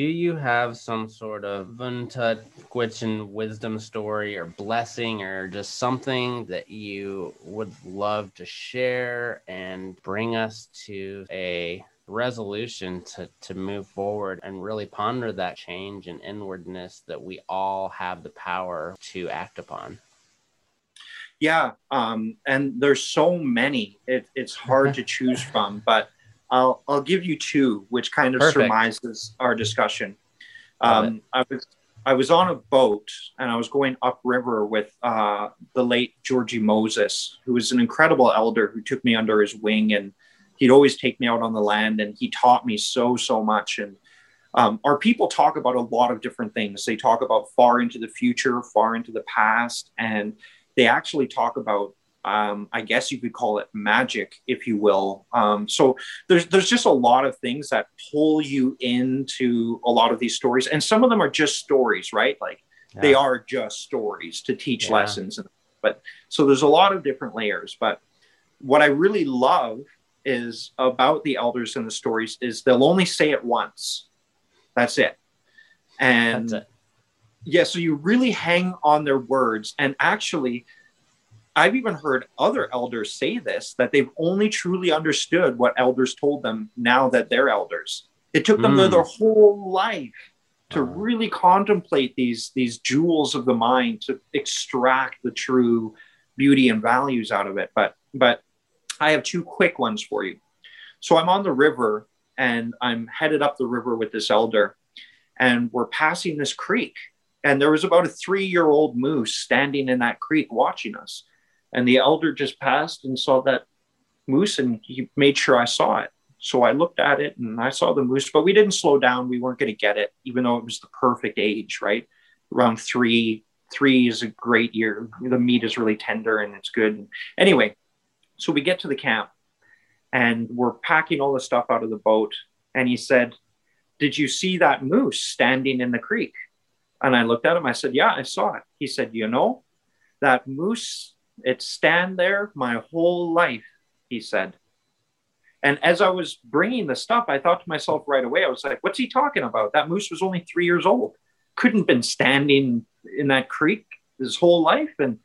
Do you have some sort of Vuntut Gwich'in wisdom story or blessing or just something that you would love to share and bring us to a resolution to, to move forward and really ponder that change and inwardness that we all have the power to act upon? Yeah. Um, and there's so many, it, it's hard to choose from, but I'll, I'll give you two, which kind of Perfect. surmises our discussion. Um, I was, I was on a boat and I was going upriver with uh, the late Georgie Moses, who was an incredible elder who took me under his wing, and he'd always take me out on the land, and he taught me so, so much. And um, our people talk about a lot of different things. They talk about far into the future, far into the past. And they actually talk about, um, I guess you could call it magic, if you will. Um, so there's, there's just a lot of things that pull you into a lot of these stories. And some of them are just stories, right? Like yeah. they are just stories to teach yeah. lessons. But so there's a lot of different layers, but what I really love is about the elders and the stories is they'll only say it once. That's it. And That's it. yeah, so you really hang on their words. And actually, I've even heard other elders say this, that they've only truly understood what elders told them now that they're elders. It took them mm. their whole life to uh-huh. really contemplate these, these jewels of the mind, to extract the true beauty and values out of it. But, but I have two quick ones for you. So I'm on the river and I'm headed up the river with this elder, and we're passing this creek. And there was about a three-year-old moose standing in that creek watching us. And the elder just passed and saw that moose, and he made sure I saw it. So I looked at it and I saw the moose, but we didn't slow down. We weren't going to get it, even though it was the perfect age, right? Around three, three is a great year. The meat is really tender and it's good. Anyway, so we get to the camp and we're packing all the stuff out of the boat. And he said, "Did you see that moose standing in the creek?" And I looked at him, I said, "Yeah, I saw it." He said, "You know, that moose, it stand there my whole life," he said. And as I was bringing the stuff, I thought to myself right away, I was like, what's he talking about? That moose was only three years old. Couldn't have been standing in that creek his whole life. And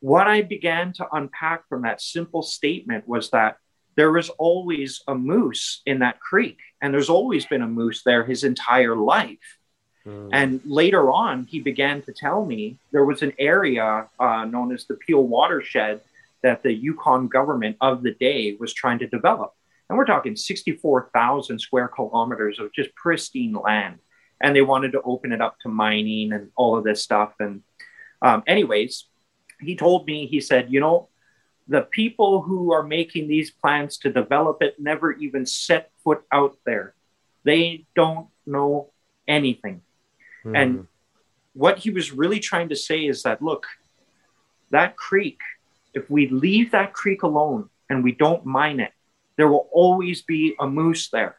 what I began to unpack from that simple statement was that there was always a moose in that creek. And there's always been a moose there his entire life. Mm. And later on, he began to tell me there was an area uh, known as the Peel Watershed that the Yukon government of the day was trying to develop. And we're talking sixty-four thousand square kilometers of just pristine land. And they wanted to open it up to mining and all of this stuff. And um, anyways, he told me, he said, "You know, the people who are making these plans to develop it never even set foot out there. They don't know anything." Mm. And what he was really trying to say is that, look, that creek, if we leave that creek alone and we don't mine it, there will always be a moose there.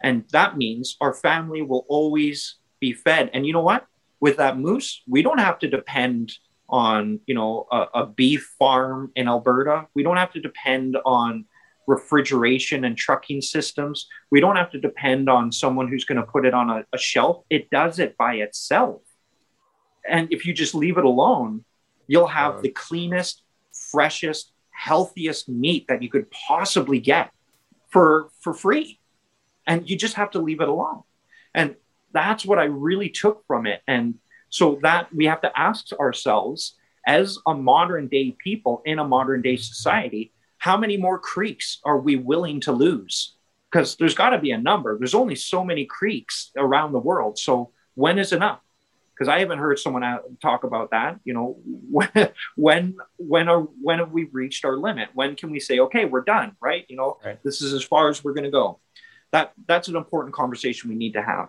And that means our family will always be fed. And you know what? With that moose, we don't have to depend on, you know, a, a beef farm in Alberta. We don't have to depend on refrigeration and trucking systems. We don't have to depend on someone who's going to put it on a, a shelf. It does it by itself. And if you just leave it alone, you'll have right. the cleanest, freshest, healthiest meat that you could possibly get for for free. And you just have to leave it alone. And that's what I really took from it. And so that we have to ask ourselves, as a modern day people in a modern day society, how many more creeks are we willing to lose? Because there's got to be a number. There's only so many creeks around the world. So when is enough? Because I haven't heard someone talk about that. You know, when when when are when have we reached our limit? When can we say, okay, we're done, right? You know, right. this is as far as we're going to go. That that's an important conversation we need to have.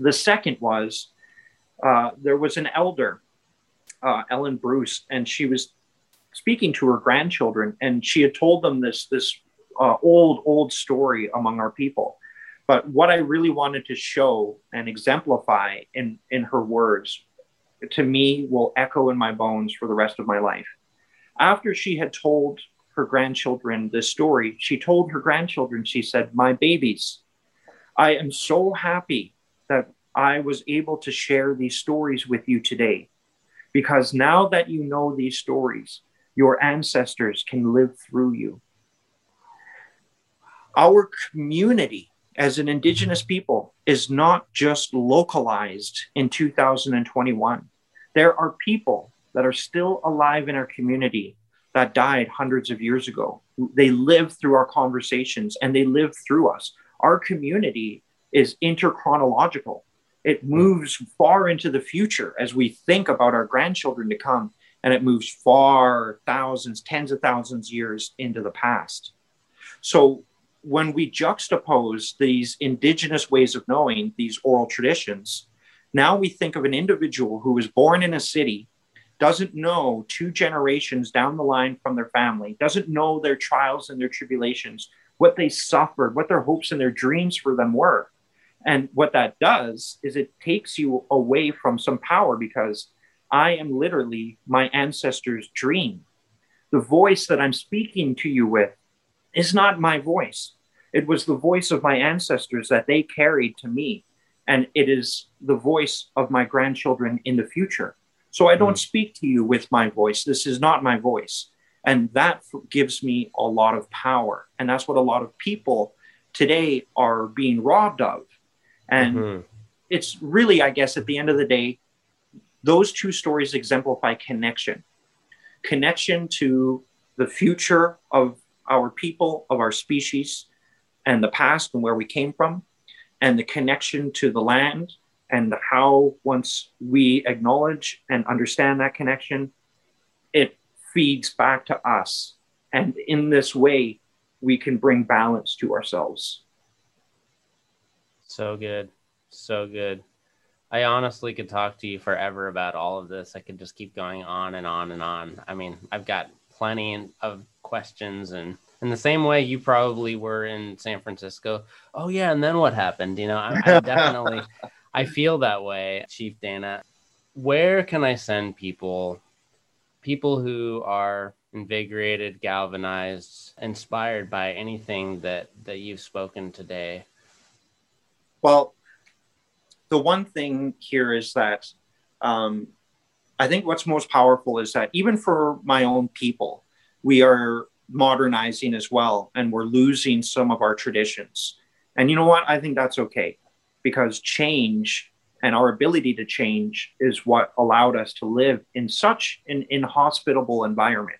The second was uh, there was an elder, uh, Ellen Bruce, and she was speaking to her grandchildren, and she had told them this this uh, old old story among our people. But what I really wanted to show and exemplify in, in her words, to me, will echo in my bones for the rest of my life. After she had told her grandchildren this story, she told her grandchildren, she said, "My babies, I am so happy that I was able to share these stories with you today, because now that you know these stories, your ancestors can live through you." Our community as an Indigenous people is not just localized in two thousand twenty-one. There are people that are still alive in our community that died hundreds of years ago. They live through our conversations and they live through us. Our community is interchronological. It moves far into the future as we think about our grandchildren to come, and it moves far thousands, tens of thousands of years into the past. So when we juxtapose these Indigenous ways of knowing, these oral traditions, now we think of an individual who was born in a city, doesn't know two generations down the line from their family, doesn't know their trials and their tribulations, what they suffered, what their hopes and their dreams for them were. And what that does is it takes you away from some power, because I am literally my ancestors' dream. the voice that I'm speaking to you with is not my voice. It was the voice of my ancestors that they carried to me. And it is the voice of my grandchildren in the future. So I don't speak to you with my voice. This is not my voice. And that gives me a lot of power. And that's what a lot of people today are being robbed of. And mm-hmm. it's really, I guess, at the end of the day, those two stories exemplify connection. Connection to the future of our people, of our species, and the past and where we came from, and the connection to the land, and how once we acknowledge and understand that connection, it feeds back to us. And in this way, we can bring balance to ourselves. So good. So good. I honestly could talk to you forever about all of this. I could just keep going on and on and on. I mean, I've got plenty of questions, and in the same way you probably were in San Francisco. Oh yeah. And then what happened? You know, I, I definitely, I feel that way. Chief Dana, where can I send people, people who are invigorated, galvanized, inspired by anything that, that you've spoken today? Well, the one thing here is that um, I think what's most powerful is that even for my own people, we are modernizing as well, and we're losing some of our traditions. And you know what? I think that's okay, because change and our ability to change is what allowed us to live in such an inhospitable environment.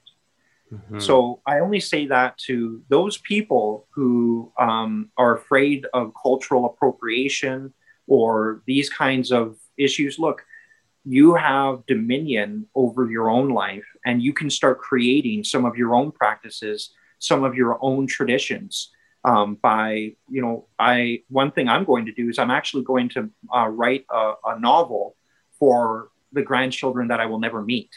Mm-hmm. So I only say that to those people who um, are afraid of cultural appropriation or these kinds of issues. Look, you have dominion over your own life, and you can start creating some of your own practices, some of your own traditions. Um, by, you know, I one thing I'm going to do is I'm actually going to uh, write a, a novel for the grandchildren that I will never meet,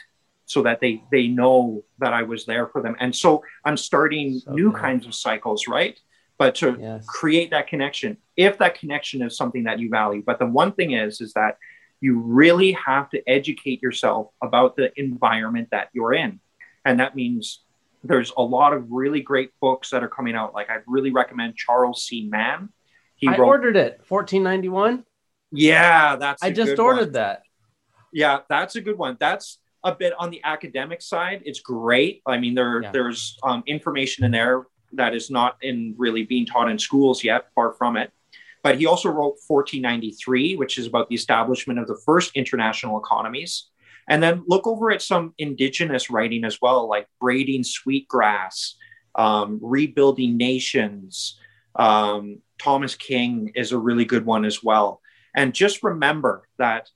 so that they they know that I was there for them. And so I'm starting so new nice. kinds of cycles, right? But to yes. create that connection, if that connection is something that you value. But the one thing is, is that you really have to educate yourself about the environment that you're in. And that means there's a lot of really great books that are coming out. Like, I really recommend Charles C. Mann. He I wrote, ordered it, fourteen ninety-one. Yeah, that's I a just good ordered one. that. Yeah, that's a good one. That's a bit on the academic side. It's great. I mean, there yeah. there's um, information in there that is not in really being taught in schools yet, far from it. But he also wrote fourteen ninety-three, which is about the establishment of the first international economies. And then look over at some indigenous writing as well, like Braiding Sweetgrass, um, Rebuilding Nations. Um, Thomas King is a really good one as well. And just remember that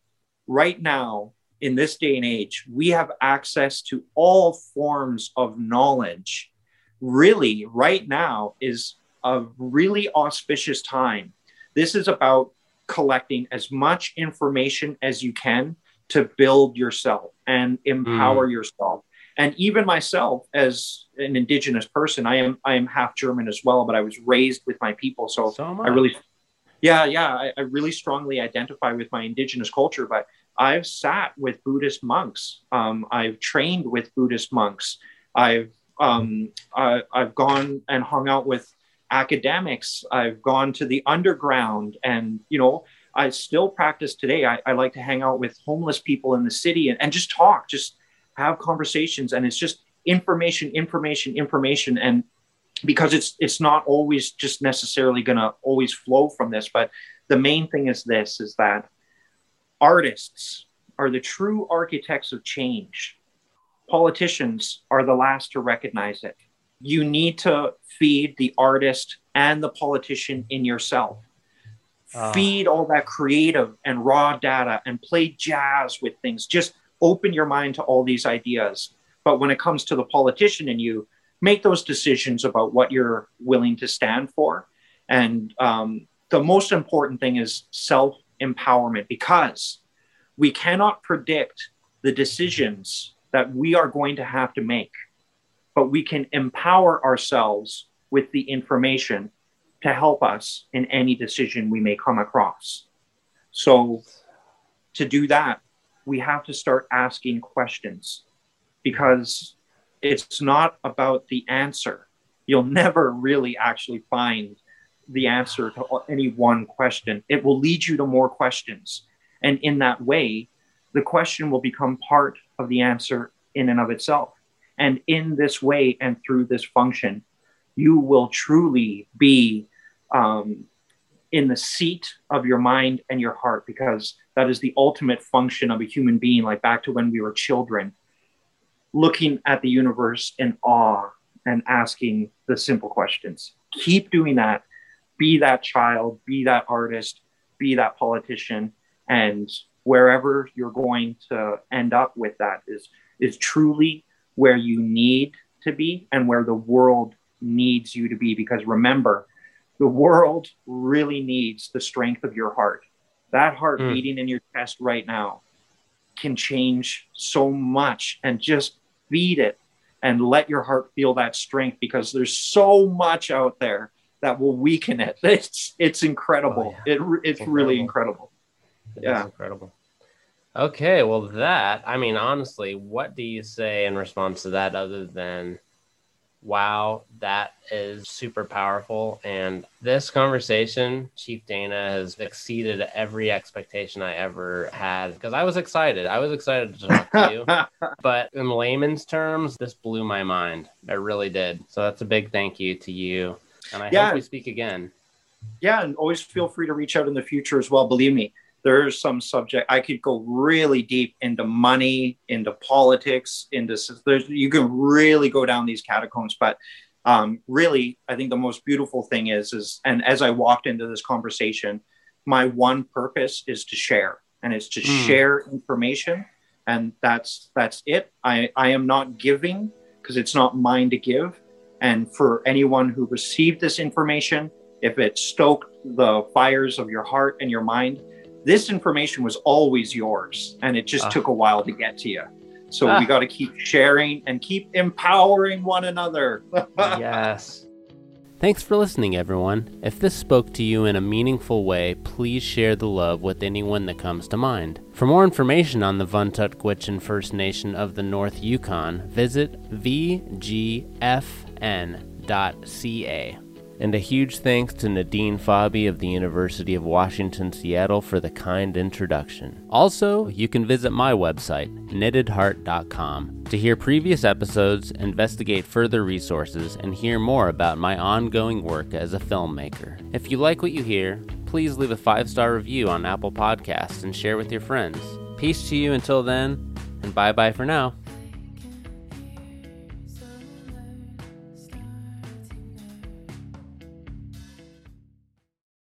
right now, in this day and age, we have access to all forms of knowledge. Really, right now is a really auspicious time. This is about collecting as much information as you can to build yourself and empower mm. yourself. And even myself, as an Indigenous person, I am I am half German as well, but I was raised with my people. So, so I really, yeah, yeah, I, I really strongly identify with my Indigenous culture. But I've sat with Buddhist monks. Um, I've trained with Buddhist monks. I've um, I, I've gone and hung out with academics. I've gone to the underground, and you know, I still practice today. I, I like to hang out with homeless people in the city and, and just talk, just have conversations. And it's just information, information, information. And because it's it's not always just necessarily going to always flow from this, but the main thing is this, is that artists are the true architects of change. Politicians are the last to recognize it. You need to feed the artist and the politician in yourself. Uh, feed all that creative and raw data and play jazz with things. Just open your mind to all these ideas. But when it comes to the politician in you, make those decisions about what you're willing to stand for. And um, the most important thing is self-empowerment, because we cannot predict the decisions that we are going to have to make. But we can empower ourselves with the information to help us in any decision we may come across. So to do that, we have to start asking questions, because It's not about the answer. You'll never really actually find the answer to any one question. It will lead you to more questions. And in that way, the question will become part of the answer in and of itself. And in this way and through this function, you will truly be um, in the seat of your mind and your heart, because that is the ultimate function of a human being, like back to when we were children, looking at the universe in awe and asking the simple questions. Keep doing that. Be that child, be that artist, be that politician, and wherever you're going to end up with that is, is truly where you need to be and where the world needs you to be. Because remember, the world really needs the strength of your heart. That heart mm. beating in your chest right now can change so much, and just feed it and let your heart feel that strength, because there's so much out there that will weaken it. It's, it's incredible. Oh, yeah. it, it's incredible. Really incredible. It yeah. Incredible. Okay. Well, that, I mean, honestly, what do you say in response to that other than, wow, that is super powerful. And this conversation, Chief Dana, has exceeded every expectation I ever had, because I was excited. I was excited to talk to you. But in layman's terms, this blew my mind. It really did. So that's a big thank you to you. And I yeah. hope we speak again. Yeah, and always feel free to reach out in the future as well. Believe me, there's some subject I could go really deep into, money, into politics, into there's, you can really go down these catacombs. But um, really, I think the most beautiful thing is, is, and as I walked into this conversation, my one purpose is to share, and it's to mm. share information. And that's, that's it. I, I am not giving, because it's not mine to give. And for anyone who received this information, if it stoked the fires of your heart and your mind, this information was always yours. And it just uh. took a while to get to you. So ah. we got to keep sharing and keep empowering one another. Yes. Thanks for listening, everyone. If this spoke to you in a meaningful way, please share the love with anyone that comes to mind. For more information on the Vuntut Gwich'in First Nation of the North Yukon, visit v g f n dot c a. And a huge thanks to Nadine Fabi of the University of Washington, Seattle for the kind introduction. Also, you can visit my website, knitted heart dot com, to hear previous episodes, investigate further resources, and hear more about my ongoing work as a filmmaker. If you like what you hear, please leave a five-star review on Apple Podcasts and share with your friends. Peace to you until then, and bye-bye for now.